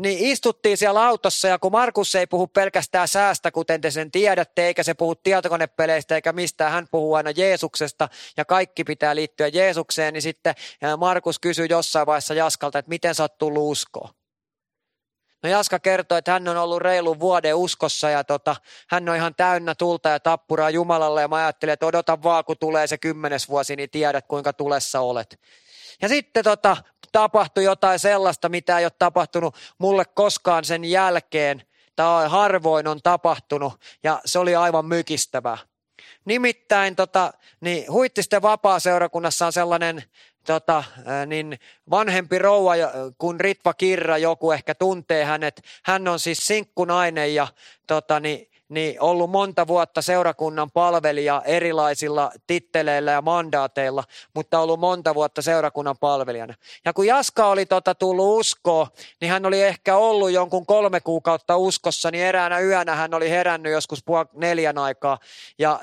niin istuttiin siellä autossa ja kun Markus ei puhu pelkästään säästä, kuten te sen tiedätte, eikä se puhu tietokonepeleistä eikä mistään, hän puhuu aina Jeesuksesta ja kaikki pitää liittyä Jeesukseen, niin sitten Markus kysyi jossain vaiheessa Jaskalta, että miten sä oot tullut uskoon. No Jaska kertoi, että hän on ollut reilun vuoden uskossa ja hän on ihan täynnä tulta ja tappuraa Jumalalle ja mä ajattelin, että odota vaan kun tulee se 10. vuosi, niin tiedät kuinka tulessa olet. Ja sitten tapahtui jotain sellaista, mitä ei ole tapahtunut mulle koskaan sen jälkeen tai harvoin on tapahtunut ja se oli aivan mykistävää. Nimittäin niin Huittisten vapaaseurakunnassa on sellainen niin vanhempi rouva kuin Ritva Kirra, joku ehkä tuntee hänet. Hän on siis sinkkunainen ja ollut monta vuotta seurakunnan palvelija erilaisilla titteleillä ja mandaateilla, mutta ollut monta vuotta seurakunnan palvelijana. Ja kun Jaska oli tullut uskoon, niin hän oli ehkä ollut jonkun 3 kuukautta uskossa, niin eräänä yönä hän oli herännyt joskus 3:30 aikaa ja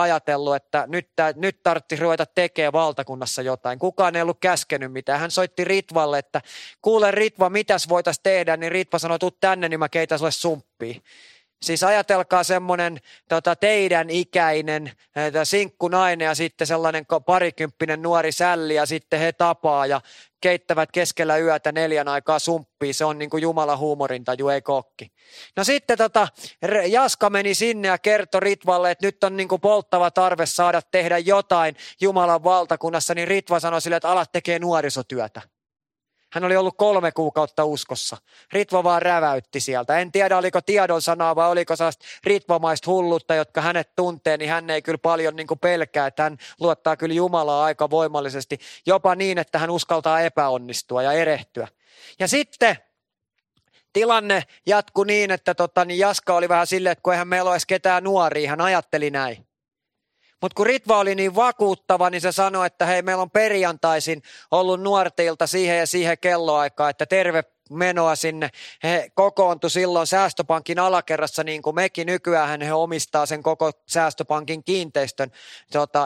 ajatellut, että nyt tarvitsisi ruveta tekemään valtakunnassa jotain. Kukaan ei ollut käskenyt mitään. Hän soitti Ritvalle, että kuule Ritva, mitäs voitaisiin tehdä, niin Ritva sanoi, tuu tänne, niin mä keitän sulle sumppia. Siis ajatelkaa semmoinen teidän ikäinen sinkkunainen ja sitten sellainen parikymppinen nuori sälli ja sitten he tapaa ja keittävät keskellä yötä 4 aikaa sumppia. Se on niin kuin Jumalan huumorintaju, ei kokki. No sitten Jaska meni sinne ja kertoi Ritvalle, että nyt on niin kuin polttava tarve saada tehdä jotain Jumalan valtakunnassa, niin Ritva sanoi sille, että ala tekee nuorisotyötä. Hän oli ollut 3 kuukautta uskossa. Ritva vaan räväytti sieltä. En tiedä, oliko tiedon sanaa vai oliko sellaista ritvamaista hullutta, jotka hänet tuntee, niin hän ei kyllä paljon niin kuin pelkää. Että hän luottaa kyllä Jumalaa aika voimallisesti, jopa niin, että hän uskaltaa epäonnistua ja erehtyä. Ja sitten tilanne jatkui niin, että niin Jaska oli vähän silleen, että kun eihän meillä ole edes ketään nuoria, hän ajatteli näin. Mutta kun Ritva oli niin vakuuttava, niin se sanoi, että hei, meillä on perjantaisin ollut nuorteilta siihen ja siihen kelloaikaan, että terve menoa sinne. He kokoontui silloin säästöpankin alakerrassa, niin kuin mekin nykyään, he omistaa sen koko säästöpankin kiinteistön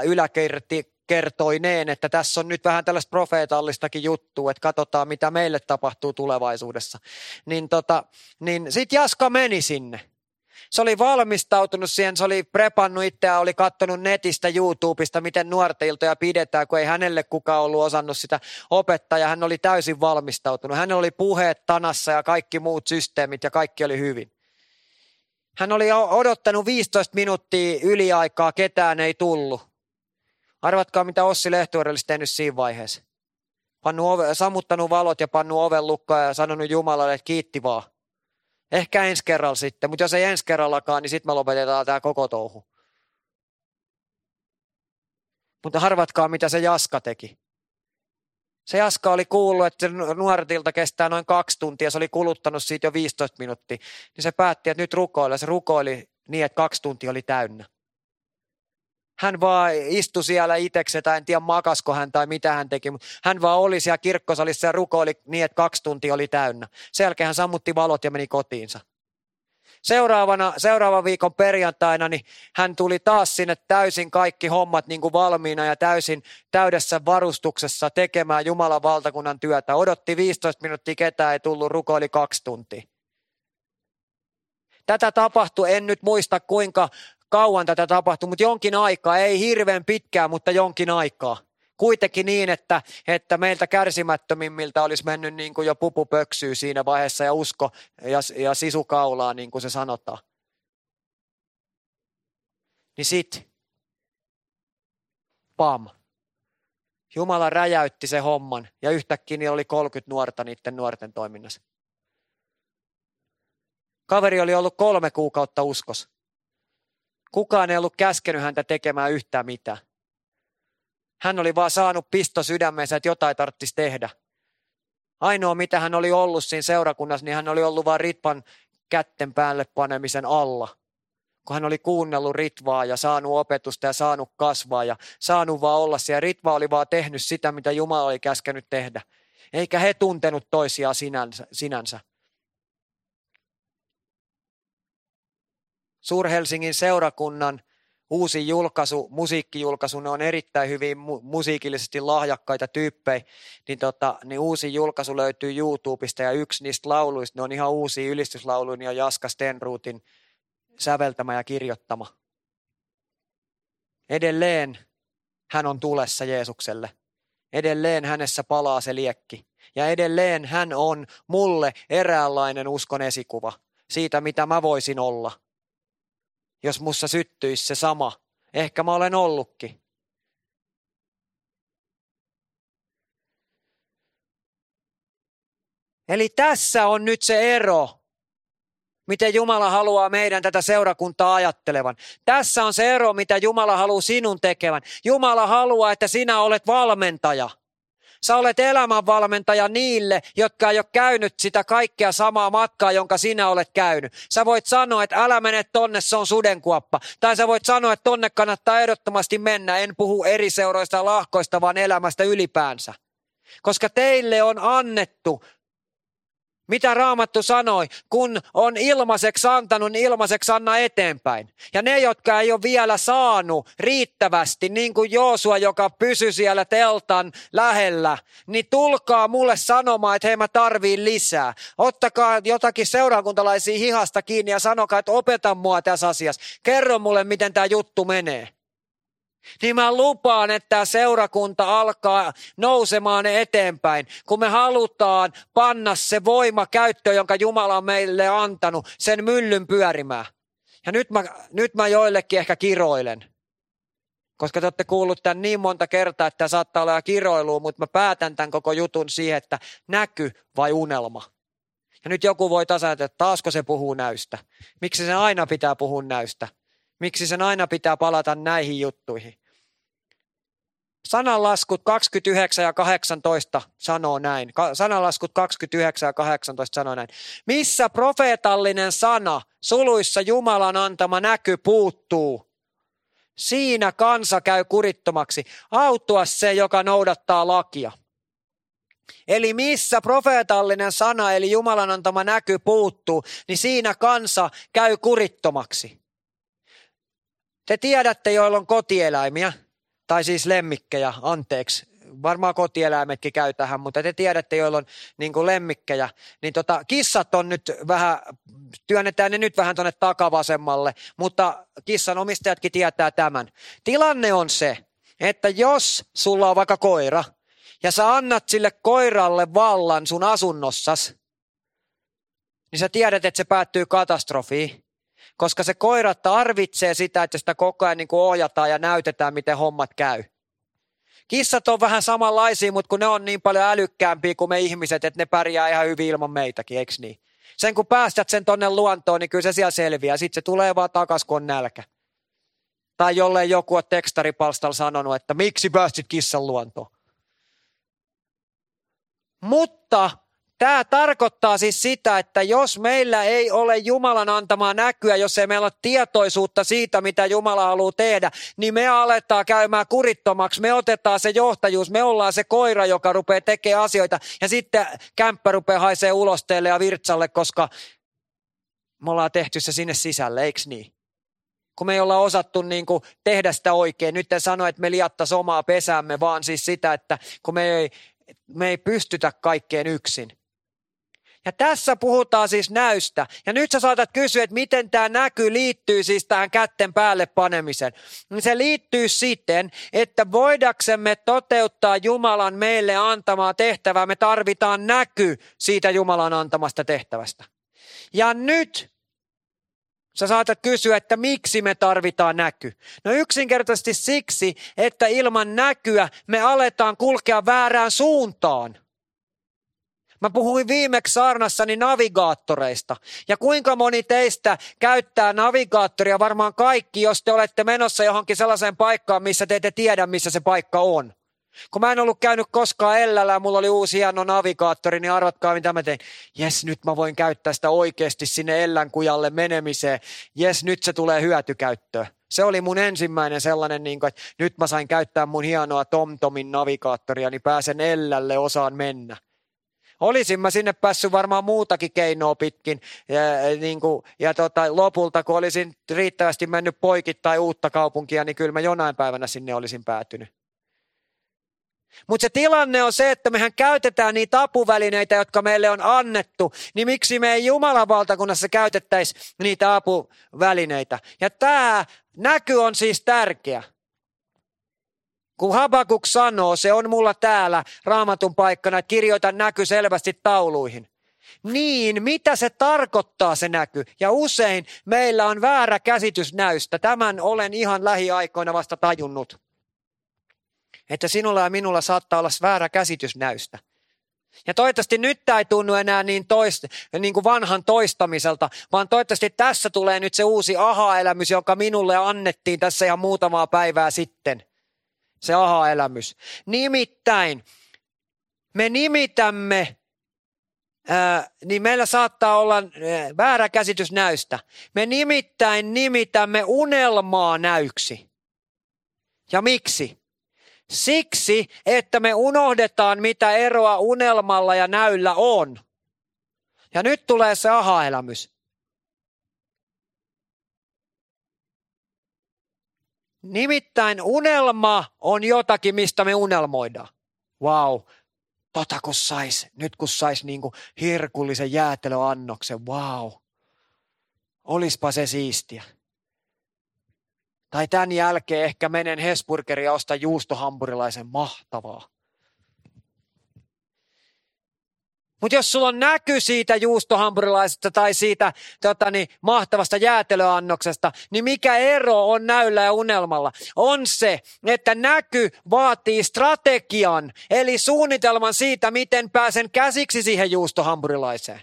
yläkertoineen, että tässä on nyt vähän tällaista profeetallistakin juttua, että katsotaan mitä meille tapahtuu tulevaisuudessa. Niin sitten Jaska meni sinne. Se oli valmistautunut siihen, se oli prepannut itseään, oli katsonut netistä YouTubesta, miten nuorteiltoja pidetään, kun ei hänelle kukaan ollut osannut sitä opettaa ja hän oli täysin valmistautunut. Hänellä oli puheet tanassa ja kaikki muut systeemit ja kaikki oli hyvin. Hän oli odottanut 15 minuuttia yliaikaa, ketään ei tullut. Arvatkaa, mitä Ossi Lehtovuori olisi tehnyt siinä vaiheessa. Sammuttanut valot ja pannut oven lukkoon ja sanonut Jumalalle, että kiitti vaan. Ehkä ensi kerralla sitten, mutta jos ei ensi kerrallakaan, niin sitten me lopetetaan tämä koko touhu. Mutta harvatkaa, mitä se Jaska teki. Se Jaska oli kuullut, että nuortilta kestää noin 2 tuntia, se oli kuluttanut siitä jo 15 minuuttia. Niin se päätti, että nyt rukoilla. Se rukoili niin, että 2 tuntia oli täynnä. Hän vaan istui siellä itsekseen, tai en tiedä makasko hän tai mitä hän teki, mutta hän vaan oli siellä kirkkosalissa ja rukoili niin, että 2 tuntia oli täynnä. Sen jälkeen hän sammutti valot ja meni kotiinsa. Seuraavan viikon perjantaina niin hän tuli taas sinne täysin kaikki hommat niin kuin valmiina ja täydessä varustuksessa tekemään Jumalan valtakunnan työtä. Odotti 15 minuuttia, ketään ei tullut, rukoili 2 tuntia. Tätä tapahtui, en nyt muista kuinka kauan tätä tapahtui, mutta jonkin aikaa, ei hirveän pitkään, mutta jonkin aikaa. Kuitenkin niin, että meiltä kärsimättömimmiltä olisi mennyt niin kuin jo pupu pöksyy siinä vaiheessa ja usko ja sisukaulaa, niin kuin se sanotaan. Niin sit, pam, Jumala räjäytti se homman ja yhtäkkiä niillä oli 30 nuorta niiden nuorten toiminnassa. Kaveri oli ollut 3 kuukautta uskossa. Kukaan ei ollut käskenyt häntä tekemään yhtään mitään. Hän oli vaan saanut pisto sydämensä, että jotain tarvitsisi tehdä. Ainoa mitä hän oli ollut siinä seurakunnassa, niin hän oli ollut vaan Ritvan kätten päälle panemisen alla. Kun hän oli kuunnellut Ritvaa ja saanut opetusta ja saanut kasvaa ja saanut vaan olla siellä. Ritva oli vaan tehnyt sitä, mitä Jumala oli käskenyt tehdä. Eikä he tuntenut toisiaan sinänsä. Suur-Helsingin seurakunnan uusi julkaisu, musiikkijulkaisu, ne on erittäin hyvin musiikillisesti lahjakkaita tyyppejä, niin uusi julkaisu löytyy YouTubesta ja yksi niistä lauluista, ne on ihan uusia ylistyslauluja, niin on Jaska Stenruutin säveltämä ja kirjoittama. Edelleen hän on tulessa Jeesukselle. Edelleen hänessä palaa se liekki. Ja edelleen hän on mulle eräänlainen uskon esikuva siitä, mitä mä voisin olla. Jos mussa syttyisi se sama. Ehkä mä olen ollutkin. Eli tässä on nyt se ero, miten Jumala haluaa meidän tätä seurakuntaa ajattelevan. Tässä on se ero, mitä Jumala haluaa sinun tekevän. Jumala haluaa, että sinä olet valmentaja. Sä olet elämänvalmentaja niille, jotka ei ole käynyt sitä kaikkea samaa matkaa, jonka sinä olet käynyt. Sä voit sanoa, että älä mene tonne, se on sudenkuoppa. Tai sä voit sanoa, että tonne kannattaa ehdottomasti mennä. En puhu eri seuroista ja lahkoista, vaan elämästä ylipäänsä. Koska teille on annettu, mitä Raamattu sanoi, kun on ilmaiseksi antanut, niin ilmaiseksi anna eteenpäin. Ja ne, jotka ei ole vielä saanut riittävästi, niin kuin Joosua, joka pysyi siellä teltan lähellä, niin tulkaa mulle sanomaan, että hei, mä tarviin lisää. Ottakaa jotakin seurakuntalaisia hihasta kiinni ja sanokaa, että opeta mua tässä asiassa. Kerro mulle, miten tämä juttu menee. Niin mä lupaan, että tämä seurakunta alkaa nousemaan eteenpäin, kun me halutaan panna se voima käyttöön, jonka Jumala on meille antanut, sen myllyn pyörimään. Ja nyt mä joillekin ehkä kiroilen, koska te olette kuullut tämän niin monta kertaa, että tämä saattaa olla kiroilua, mutta mä päätän tämän koko jutun siihen, että näky vai unelma. Ja nyt joku voi tasaita, että taasko se puhuu näystä. Miksi se aina pitää puhua näystä? Miksi sen aina pitää palata näihin juttuihin? Sananlaskut 29 ja 18 sanoo näin. Sananlaskut 29 ja 18 sanoo näin. Missä profeetallinen sana, suluissa Jumalan antama näky, puuttuu, siinä kansa käy kurittomaksi. Autua se, joka noudattaa lakia. Eli missä profeetallinen sana, eli Jumalan antama näky, puuttuu, niin siinä kansa käy kurittomaksi. Te tiedätte, joilla on kotieläimiä, tai siis lemmikkejä, anteeksi, varmaan kotieläimetkin käy tähän, mutta te tiedätte, joilla on niin kuin lemmikkejä, niin kissat on nyt vähän, työnnetään ne nyt vähän tuonne takavasemmalle, mutta kissan omistajatkin tietää tämän. Tilanne on se, että jos sulla on vaikka koira, ja sä annat sille koiralle vallan sun asunnossas, niin sä tiedät, että se päättyy katastrofiin. Koska se koira tarvitsee sitä, että sitä koko ajan niin kuin ohjataan ja näytetään, miten hommat käy. Kissat on vähän samanlaisia, mutta kun ne on niin paljon älykkäämpiä kuin me ihmiset, että ne pärjää ihan hyvin ilman meitäkin, eikö niin? Sen kun päästät sen tonne luontoon, niin kyllä se siellä selviää. Sitten se tulee vaan takas, kun on nälkä. Tai jollei joku on tekstaripalstalla sanonut, että miksi päästit kissan luontoon. Mutta tämä tarkoittaa siis sitä, että jos meillä ei ole Jumalan antamaa näkyä, jos ei meillä ole tietoisuutta siitä, mitä Jumala haluaa tehdä, niin me aletaan käymään kurittomaksi, me otetaan se johtajuus, me ollaan se koira, joka rupeaa tekemään asioita ja sitten kämppä rupeaa haisee ulosteelle ja virtsalle, koska me ollaan tehty se sinne sisälle, eikö niin? Kun me ei olla osattu niin kuin tehdä sitä oikein. Nyt en sano, että me liattaisiin omaa pesäämme, vaan siis sitä, että kun me ei pystytä kaikkeen yksin. Ja tässä puhutaan siis näystä. Ja nyt sä saatat kysyä, että miten tämä näky liittyy siis tähän kätten päälle panemiseen. Se liittyy siten, että voidaksemme toteuttaa Jumalan meille antamaa tehtävää, me tarvitaan näky siitä Jumalan antamasta tehtävästä. Ja nyt sä saatat kysyä, että miksi me tarvitaan näky. No yksinkertaisesti siksi, että ilman näkyä me aletaan kulkea väärään suuntaan. Mä puhuin viimeksi saarnassani navigaattoreista. Ja kuinka moni teistä käyttää navigaattoria? Varmaan kaikki, jos te olette menossa johonkin sellaiseen paikkaan, missä te ette tiedä, missä se paikka on. Kun mä en ollut käynyt koskaan Ellällä ja mulla oli uusi hieno navigaattori, niin arvatkaa mitä mä tein. Jes, nyt mä voin käyttää sitä oikeasti sinne Ellän kujalle menemiseen. Jes, nyt se tulee hyötykäyttöön. Se oli mun ensimmäinen sellainen, niin kuin, että nyt mä sain käyttää mun hienoa TomTomin navigaattoria, niin pääsen Ellälle, osaan mennä. Olisin mä sinne päässyt varmaan muutakin keinoa pitkin ja lopulta, kun olisin riittävästi mennyt poikittain uutta kaupunkia, niin kyllä mä jonain päivänä sinne olisin päätynyt. Mutta se tilanne on se, että mehän käytetään niitä apuvälineitä, jotka meille on annettu, niin miksi me ei Jumalan valtakunnassa käytettäisi niitä apuvälineitä. Ja tämä näky on siis tärkeä. Kun Habakuk sanoo, se on mulla täällä Raamatun paikkana, että kirjoita näky selvästi tauluihin. Niin, mitä se tarkoittaa se näky? Ja usein meillä on väärä käsitys näystä. Tämän olen ihan lähiaikoina vasta tajunnut. Että sinulla ja minulla saattaa olla väärä käsitys näystä. Ja toivottavasti nyt tämä ei tunnu enää niin kuin vanhan toistamiselta, vaan toivottavasti tässä tulee nyt se uusi aha-elämys, joka minulle annettiin tässä ihan muutamaa päivää sitten. Se aha-elämys. Nimittäin me nimitämme, niin meillä saattaa olla väärä käsitys näystä. Me nimittäin nimitämme unelmaa näyksi. Ja miksi? Siksi, että me unohdetaan, mitä eroa unelmalla ja näyllä on. Ja nyt tulee se aha-elämys. Nimittäin unelma on jotakin, mistä me unelmoidaan. Vau, nyt kun sais niin kuin herkullisen jäätelöannoksen, vau, olispa se siistiä. Tai tämän jälkeen ehkä menen Hesburgerin ja ostan juustohampurilaisen, mahtavaa. Mutta jos sulla on näky siitä juustohampurilaisesta tai siitä mahtavasta jäätelöannoksesta, niin mikä ero on näyllä ja unelmalla? On se, että näky vaatii strategian, eli suunnitelman siitä, miten pääsen käsiksi siihen juustohampurilaiseen.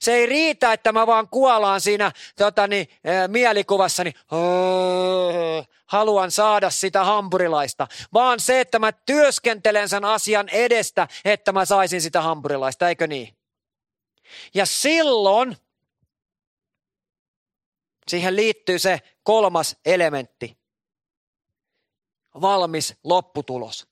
Se ei riitä, että mä vaan kuolaan siinä mielikuvassani, haluan saada sitä hampurilaista, vaan se, että mä työskentelen sen asian edestä, että mä saisin sitä hampurilaista, eikö niin? Ja silloin siihen liittyy se kolmas elementti, valmis lopputulos.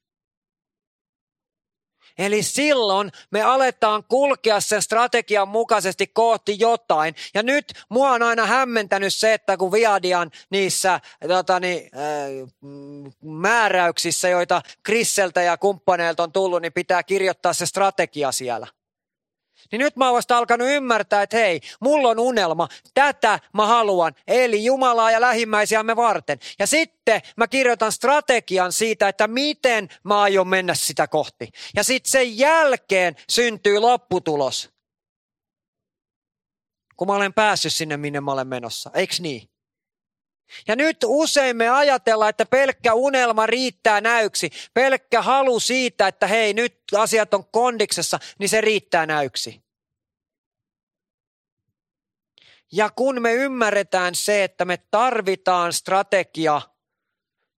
Eli silloin me aletaan kulkea sen strategian mukaisesti kohti jotain. Ja nyt mua on aina hämmentänyt se, että kun Viadian niissä määräyksissä, joita Krisseltä ja kumppaneilta on tullut, niin pitää kirjoittaa se strategia siellä. Niin nyt mä oon vasta alkanut ymmärtää, että hei, mulla on unelma, tätä mä haluan, eli Jumalaa ja lähimmäisiämme varten. Ja sitten mä kirjoitan strategian siitä, että miten mä aion mennä sitä kohti. Ja sitten sen jälkeen syntyy lopputulos, kun mä olen päässyt sinne, minne mä olen menossa, eiks niin? Ja nyt usein me ajatellaan, että pelkkä unelma riittää näyksi. Pelkkä halu siitä, että hei, nyt asiat on kondiksessa, niin se riittää näyksi. Ja kun me ymmärretään se, että me tarvitaan strategia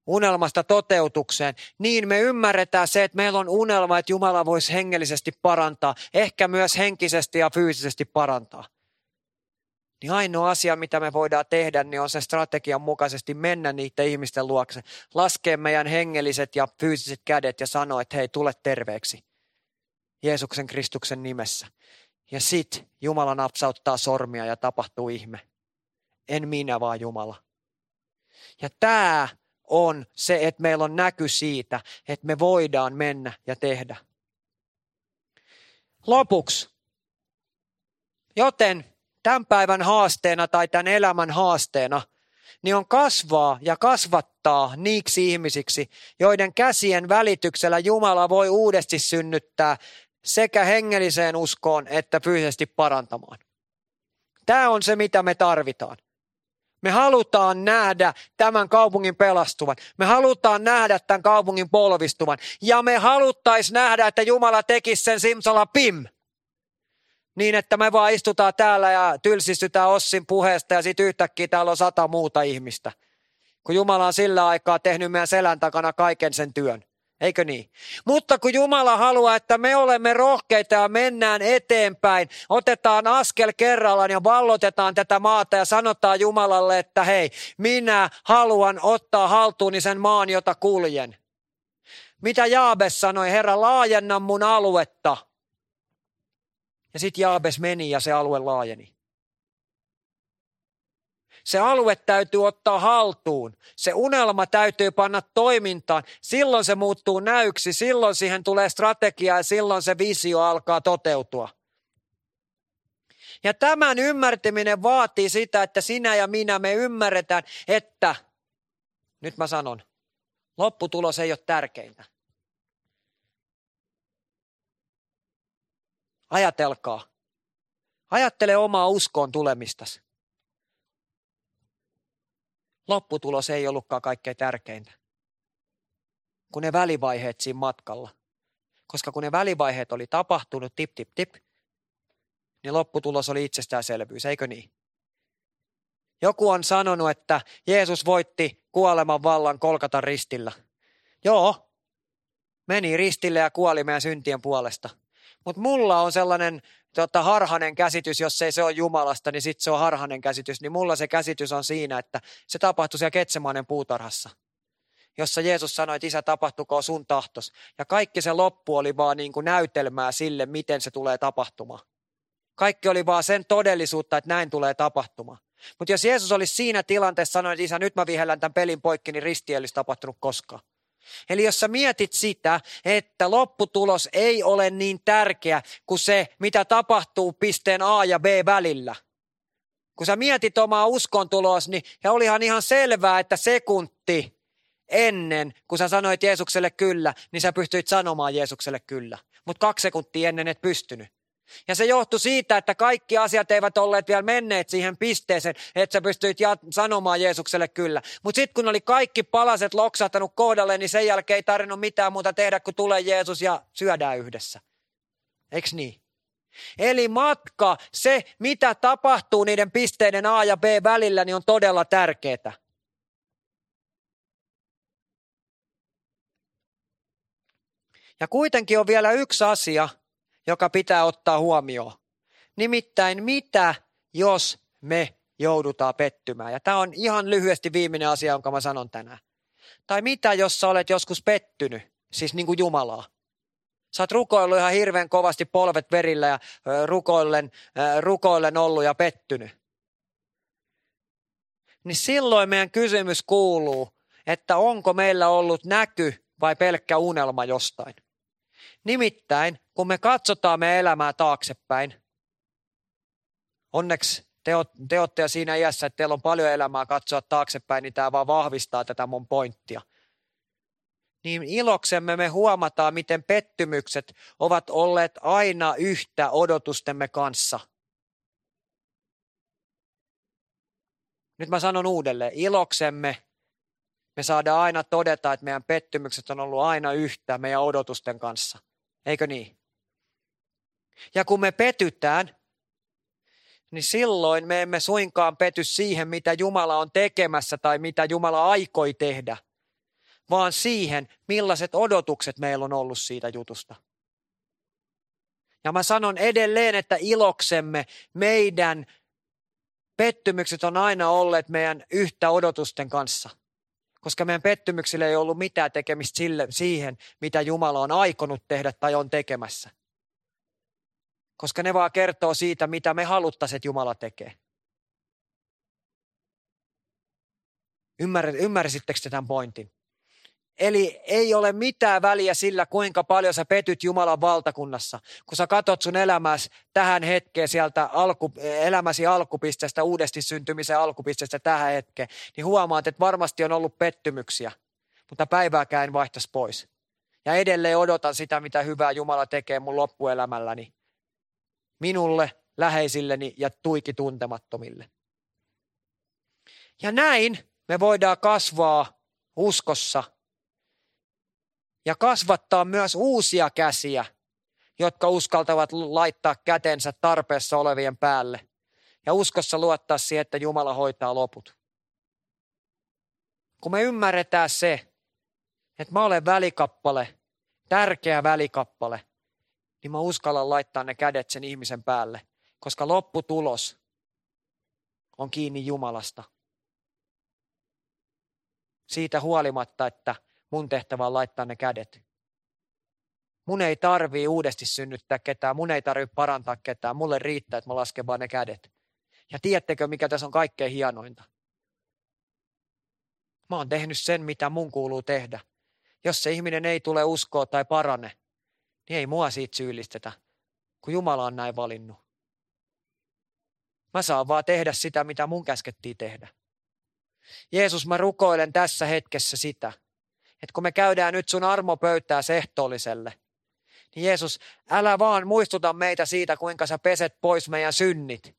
unelmasta toteutukseen, niin me ymmärretään se, että meillä on unelma, että Jumala voisi hengellisesti parantaa, ehkä myös henkisesti ja fyysisesti parantaa. Niin ainoa asia, mitä me voidaan tehdä, niin on sen strategian mukaisesti mennä niiden ihmisten luokse. Laskee meidän hengelliset ja fyysiset kädet ja sanoa, että hei, tule terveeksi. Jeesuksen Kristuksen nimessä. Ja sit Jumala napsauttaa sormia ja tapahtuu ihme. En minä, vaan Jumala. Ja tää on se, että meillä on näky siitä, että me voidaan mennä ja tehdä. lopuksi. Joten tämän päivän haasteena tai tämän elämän haasteena niin on kasvaa ja kasvattaa niiksi ihmisiksi, joiden käsien välityksellä Jumala voi uudesti synnyttää sekä hengelliseen uskoon että fyysisesti parantamaan. Tämä on se, mitä me tarvitaan. Me halutaan nähdä tämän kaupungin pelastuvan. Me halutaan nähdä tämän kaupungin polvistuvan. Ja me haluttaisiin nähdä, että Jumala tekisi sen simsalapim. Niin, että me vaan istutaan täällä ja tylsistytään Ossin puheesta ja sitten yhtäkkiä täällä on 100 muuta ihmistä. Kun Jumala on sillä aikaa tehnyt meidän selän takana kaiken sen työn. Eikö niin? Mutta kun Jumala haluaa, että me olemme rohkeita ja mennään eteenpäin, otetaan askel kerrallaan ja vallotetaan tätä maata ja sanotaan Jumalalle, että hei, minä haluan ottaa haltuuni sen maan, jota kuljen. Mitä Jaabes sanoi? Herra, laajenna mun aluetta. Ja sitten Jaabes meni ja se alue laajeni. Se alue täytyy ottaa haltuun. Se unelma täytyy panna toimintaan. Silloin se muuttuu näyksi, silloin siihen tulee strategia ja silloin se visio alkaa toteutua. Ja tämän ymmärtäminen vaatii sitä, että sinä ja minä me ymmärretään, että nyt mä sanon, lopputulos ei ole tärkeintä. Ajatelkaa. Ajattele omaa uskoon tulemistasi. Lopputulos ei ollutkaan kaikkein tärkeintä, kun ne välivaiheet siinä matkalla. Koska kun ne välivaiheet oli tapahtunut, tip, tip, tip, niin lopputulos oli itsestäänselvyys, eikö niin? Joku on sanonut, että Jeesus voitti kuoleman vallan Golgatan ristillä. Joo, meni ristille ja kuoli meidän syntien puolesta. Mutta mulla on sellainen harhainen käsitys, jos ei se ole Jumalasta, niin sitten se on harhainen käsitys. Niin mulla se käsitys on siinä, että se tapahtui siellä Getsemanen puutarhassa, jossa Jeesus sanoi, että Isä, tapahtukoon sun tahtos. Ja kaikki se loppu oli vaan niin kuin näytelmää sille, miten se tulee tapahtumaan. Kaikki oli vaan sen todellisuutta, että näin tulee tapahtumaan. Mutta jos Jeesus olisi siinä tilanteessa sanonut, että Isä, nyt mä vihellän tämän pelin poikki, niin risti ei olisi tapahtunut koskaan. Eli jos sä mietit sitä, että lopputulos ei ole niin tärkeä kuin se, mitä tapahtuu pisteen A ja B välillä. Kun sä mietit omaa uskontuloasi, niin ja olihan ihan selvää, että sekunti ennen, kun sä sanoit Jeesukselle kyllä, niin sä pystyit sanomaan Jeesukselle kyllä. Mutta 2 sekuntia ennen et pystynyt. Ja se johtui siitä, että kaikki asiat eivät olleet vielä menneet siihen pisteeseen, että sä pystyit sanomaan Jeesukselle kyllä. Mutta sitten kun oli kaikki palaset loksahtanut kohdalle, niin sen jälkeen ei tarvinnut mitään muuta tehdä, kun tulee Jeesus ja syödään yhdessä. Eiks niin? Eli matka, se mitä tapahtuu niiden pisteiden A ja B välillä, niin on todella tärkeää. Ja kuitenkin on vielä yksi asia, joka pitää ottaa huomioon. Nimittäin mitä, jos me joudutaan pettymään? Ja tämä on ihan lyhyesti viimeinen asia, jonka mä sanon tänään. Tai mitä, jos sä olet joskus pettynyt, siis niin kuin Jumalaa. Sä oot rukoillut ihan hirveän kovasti polvet verillä ja rukoillen ollut ja pettynyt. Niin silloin meidän kysymys kuuluu, että onko meillä ollut näky vai pelkkä unelma jostain. Nimittäin, kun me katsotaan meidän elämää taaksepäin, onneksi te olette jo siinä iässä, että teillä on paljon elämää katsoa taaksepäin, niin tämä vaan vahvistaa tätä mun pointtia. Niin iloksemme me huomataan, miten pettymykset ovat olleet aina yhtä odotustemme kanssa. Nyt mä sanon uudelleen, iloksemme me saadaan aina todeta, että meidän pettymykset on ollut aina yhtä meidän odotusten kanssa. Eikö niin? Ja kun me petytään, niin silloin me emme suinkaan pety siihen, mitä Jumala on tekemässä tai mitä Jumala aikoi tehdä, vaan siihen, millaiset odotukset meillä on ollut siitä jutusta. Ja mä sanon edelleen, että iloksemme meidän pettymykset on aina olleet meidän yhtä odotusten kanssa. Koska meidän pettymyksillä ei ollut mitään tekemistä siihen, mitä Jumala on aikonut tehdä tai on tekemässä. Koska ne vaan kertoo siitä, mitä me haluttaisiin, että Jumala tekee. Ymmärsittekö te tämän pointin? Eli ei ole mitään väliä sillä, kuinka paljon sä petyt Jumalan valtakunnassa, kun sä katot sun elämäsi tähän hetkeen sieltä elämäsi alkupisteestä, uudesti syntymisen alkupisteestä tähän hetkeen, niin huomaat, että varmasti on ollut pettymyksiä, mutta päivääkään en vaihtaisi pois. Ja edelleen odotan sitä, mitä hyvää Jumala tekee mun loppuelämälläni, minulle, läheisilleni ja tuiki tuntemattomille. Ja näin me voidaan kasvaa uskossa ja kasvattaa myös uusia käsiä, jotka uskaltavat laittaa kätensä tarpeessa olevien päälle ja uskossa luottaa siihen, että Jumala hoitaa loput. Kun me ymmärretään se, että mä olen välikappale, tärkeä välikappale, niin mä uskallan laittaa ne kädet sen ihmisen päälle, koska lopputulos on kiinni Jumalasta. Siitä huolimatta, että mun tehtävä on laittaa ne kädet. Mun ei tarvii uudesti synnyttää ketään, mun ei tarvitse parantaa ketään, mulle riittää, että mä lasken vaan ne kädet. Ja tiedättekö, mikä tässä on kaikkein hienointa? Mä oon tehnyt sen, mitä mun kuuluu tehdä. Jos se ihminen ei tule uskoa tai parane, niin ei mua siitä syyllistetä, kun Jumala on näin valinnut. Mä saan vaan tehdä sitä, mitä mun käskettiin tehdä. Jeesus, mä rukoilen tässä hetkessä sitä, että kun me käydään nyt sun armopöytää ehtoolliselle, niin Jeesus, älä vaan muistuta meitä siitä, kuinka sä peset pois meidän synnit.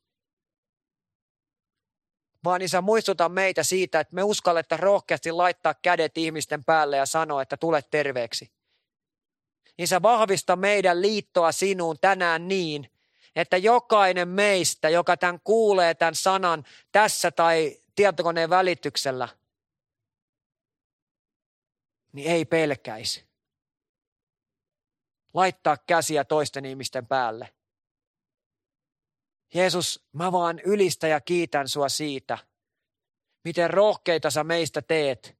Vaan Isä, muistuta meitä siitä, että me uskalletaan rohkeasti laittaa kädet ihmisten päälle ja sanoa, että tule terveeksi. Isä, vahvista meidän liittoa sinuun tänään niin, että jokainen meistä, joka tämän kuulee tämän sanan tässä tai tietokoneen välityksellä, niin ei pelkäisi laittaa käsiä toisten ihmisten päälle. Jeesus, mä vaan ylistän ja kiitän sua siitä, miten rohkeita sä meistä teet,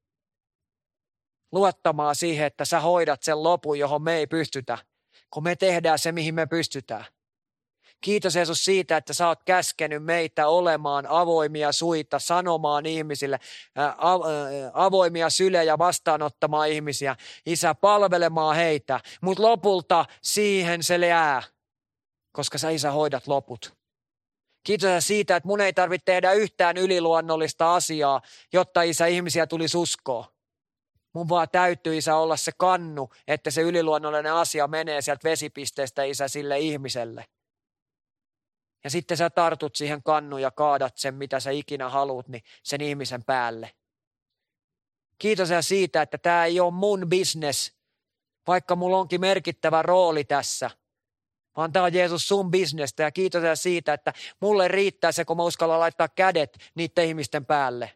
luottamaan siihen, että sä hoidat sen lopun, johon me ei pystytä, kun me tehdään se, mihin me pystytään. Kiitos Jeesus siitä, että sä oot käskenyt meitä olemaan avoimia suita, sanomaan ihmisille, avoimia sylejä vastaanottamaan ihmisiä, Isä, palvelemaan heitä, mutta lopulta siihen se jää, koska sä Isä hoidat loput. Kiitos siitä, että mun ei tarvitse tehdä yhtään yliluonnollista asiaa, jotta Isä ihmisiä tulisi uskoa. Mun vaan täytyy Isä olla se kannu, että se yliluonnollinen asia menee sieltä vesipisteestä Isä sille ihmiselle. Ja sitten sä tartut siihen kannuun ja kaadat sen, mitä sä ikinä haluut, niin sen ihmisen päälle. Kiitos siitä, että tää ei ole mun business, vaikka mulla onkin merkittävä rooli tässä. Vaan tämä on Jeesus sun bisnestä ja kiitos siitä, että mulle riittää se, kun mä uskallan laittaa kädet niiden ihmisten päälle.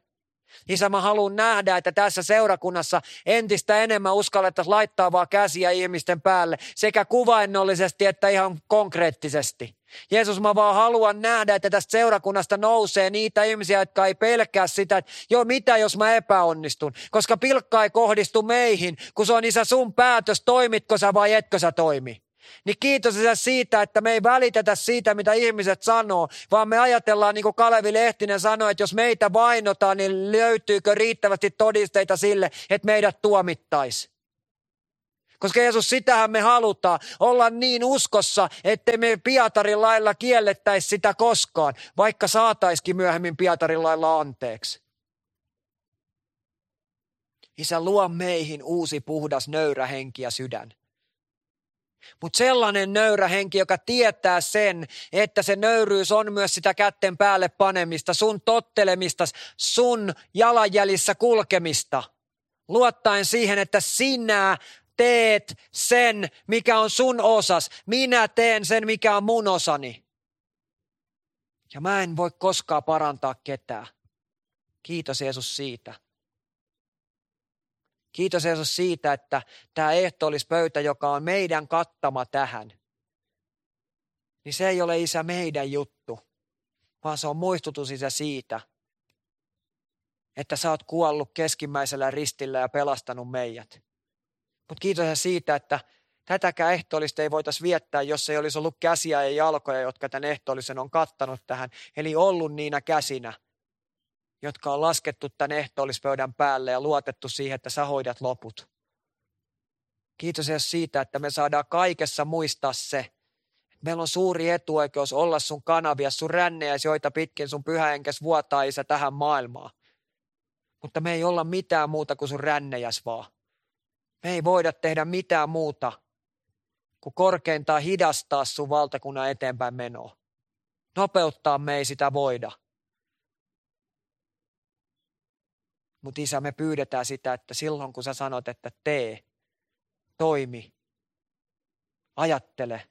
Isä, mä haluan nähdä, että tässä seurakunnassa entistä enemmän uskallettaisiin laittaa vaan käsiä ihmisten päälle, sekä kuvainnollisesti että ihan konkreettisesti. Jeesus, mä vaan haluan nähdä, että tästä seurakunnasta nousee niitä ihmisiä, jotka ei pelkää sitä, että joo, mitä jos mä epäonnistun, koska pilkka ei kohdistu meihin, kun se on Isä sun päätös, toimitko sä vai etkö sä toimi. Niin kiitos Isä siitä, että me ei välitetä siitä, mitä ihmiset sanoo, vaan me ajatellaan, niin kuin Kalevi Lehtinen sanoi, että jos meitä vainotaan, niin löytyykö riittävästi todisteita sille, että meidät tuomittaisi. Koska Jeesus, sitähän me halutaan olla niin uskossa, ettei me Pietarin lailla kiellettäisi sitä koskaan, vaikka saataisikin myöhemmin Pietarin lailla anteeksi. Isä, luo meihin uusi puhdas nöyrä henki ja sydän. Mutta sellainen nöyrä henki, joka tietää sen, että se nöyryys on myös sitä kätten päälle panemista, sun tottelemista, sun jalanjäljissä kulkemista. Luottaen siihen, että sinä teet sen, mikä on sun osas. Minä teen sen, mikä on mun osani. Ja mä en voi koskaan parantaa ketään. Kiitos Jeesus siitä. Kiitos Jeesus siitä, että tämä ehtoollispöytä, joka on meidän kattama tähän, niin se ei ole Isä meidän juttu, vaan se on muistutus Isä siitä, että sä oot kuollut keskimmäisellä ristillä ja pelastanut meidät. Mutta kiitos Isä siitä, että tätäkään ehtoollista ei voitaisi viettää, jos ei olisi ollut käsiä ja jalkoja, jotka tämän ehtoollisen on kattanut tähän, eli ollut niinä käsinä, jotka on laskettu tämän ehtoollispöydän päälle ja luotettu siihen, että sä hoidat loput. Kiitos Jeesus siitä, että me saadaan kaikessa muistaa se, että meillä on suuri etuoikeus olla sun kanavia, sun rännejäsi, joita pitkin sun pyhähenkes vuotaa Isä tähän maailmaan. Mutta me ei olla mitään muuta kuin sun rännejäs vaan. Me ei voida tehdä mitään muuta kuin korkeintaan hidastaa sun valtakunnan eteenpäin menoa. Nopeuttaa me ei sitä voida. Mutta Isä, me pyydetään sitä, että silloin kun sä sanot, että tee, toimi, ajattele,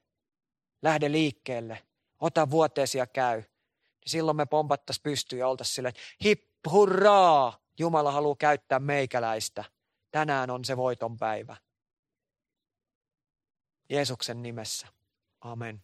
lähde liikkeelle, ota vuoteesi ja käy, niin silloin me pompattaisiin pystyyn ja oltaisiin silleen, että hip hurraa, Jumala haluaa käyttää meikäläistä. Tänään on se voiton päivä. Jeesuksen nimessä. Amen.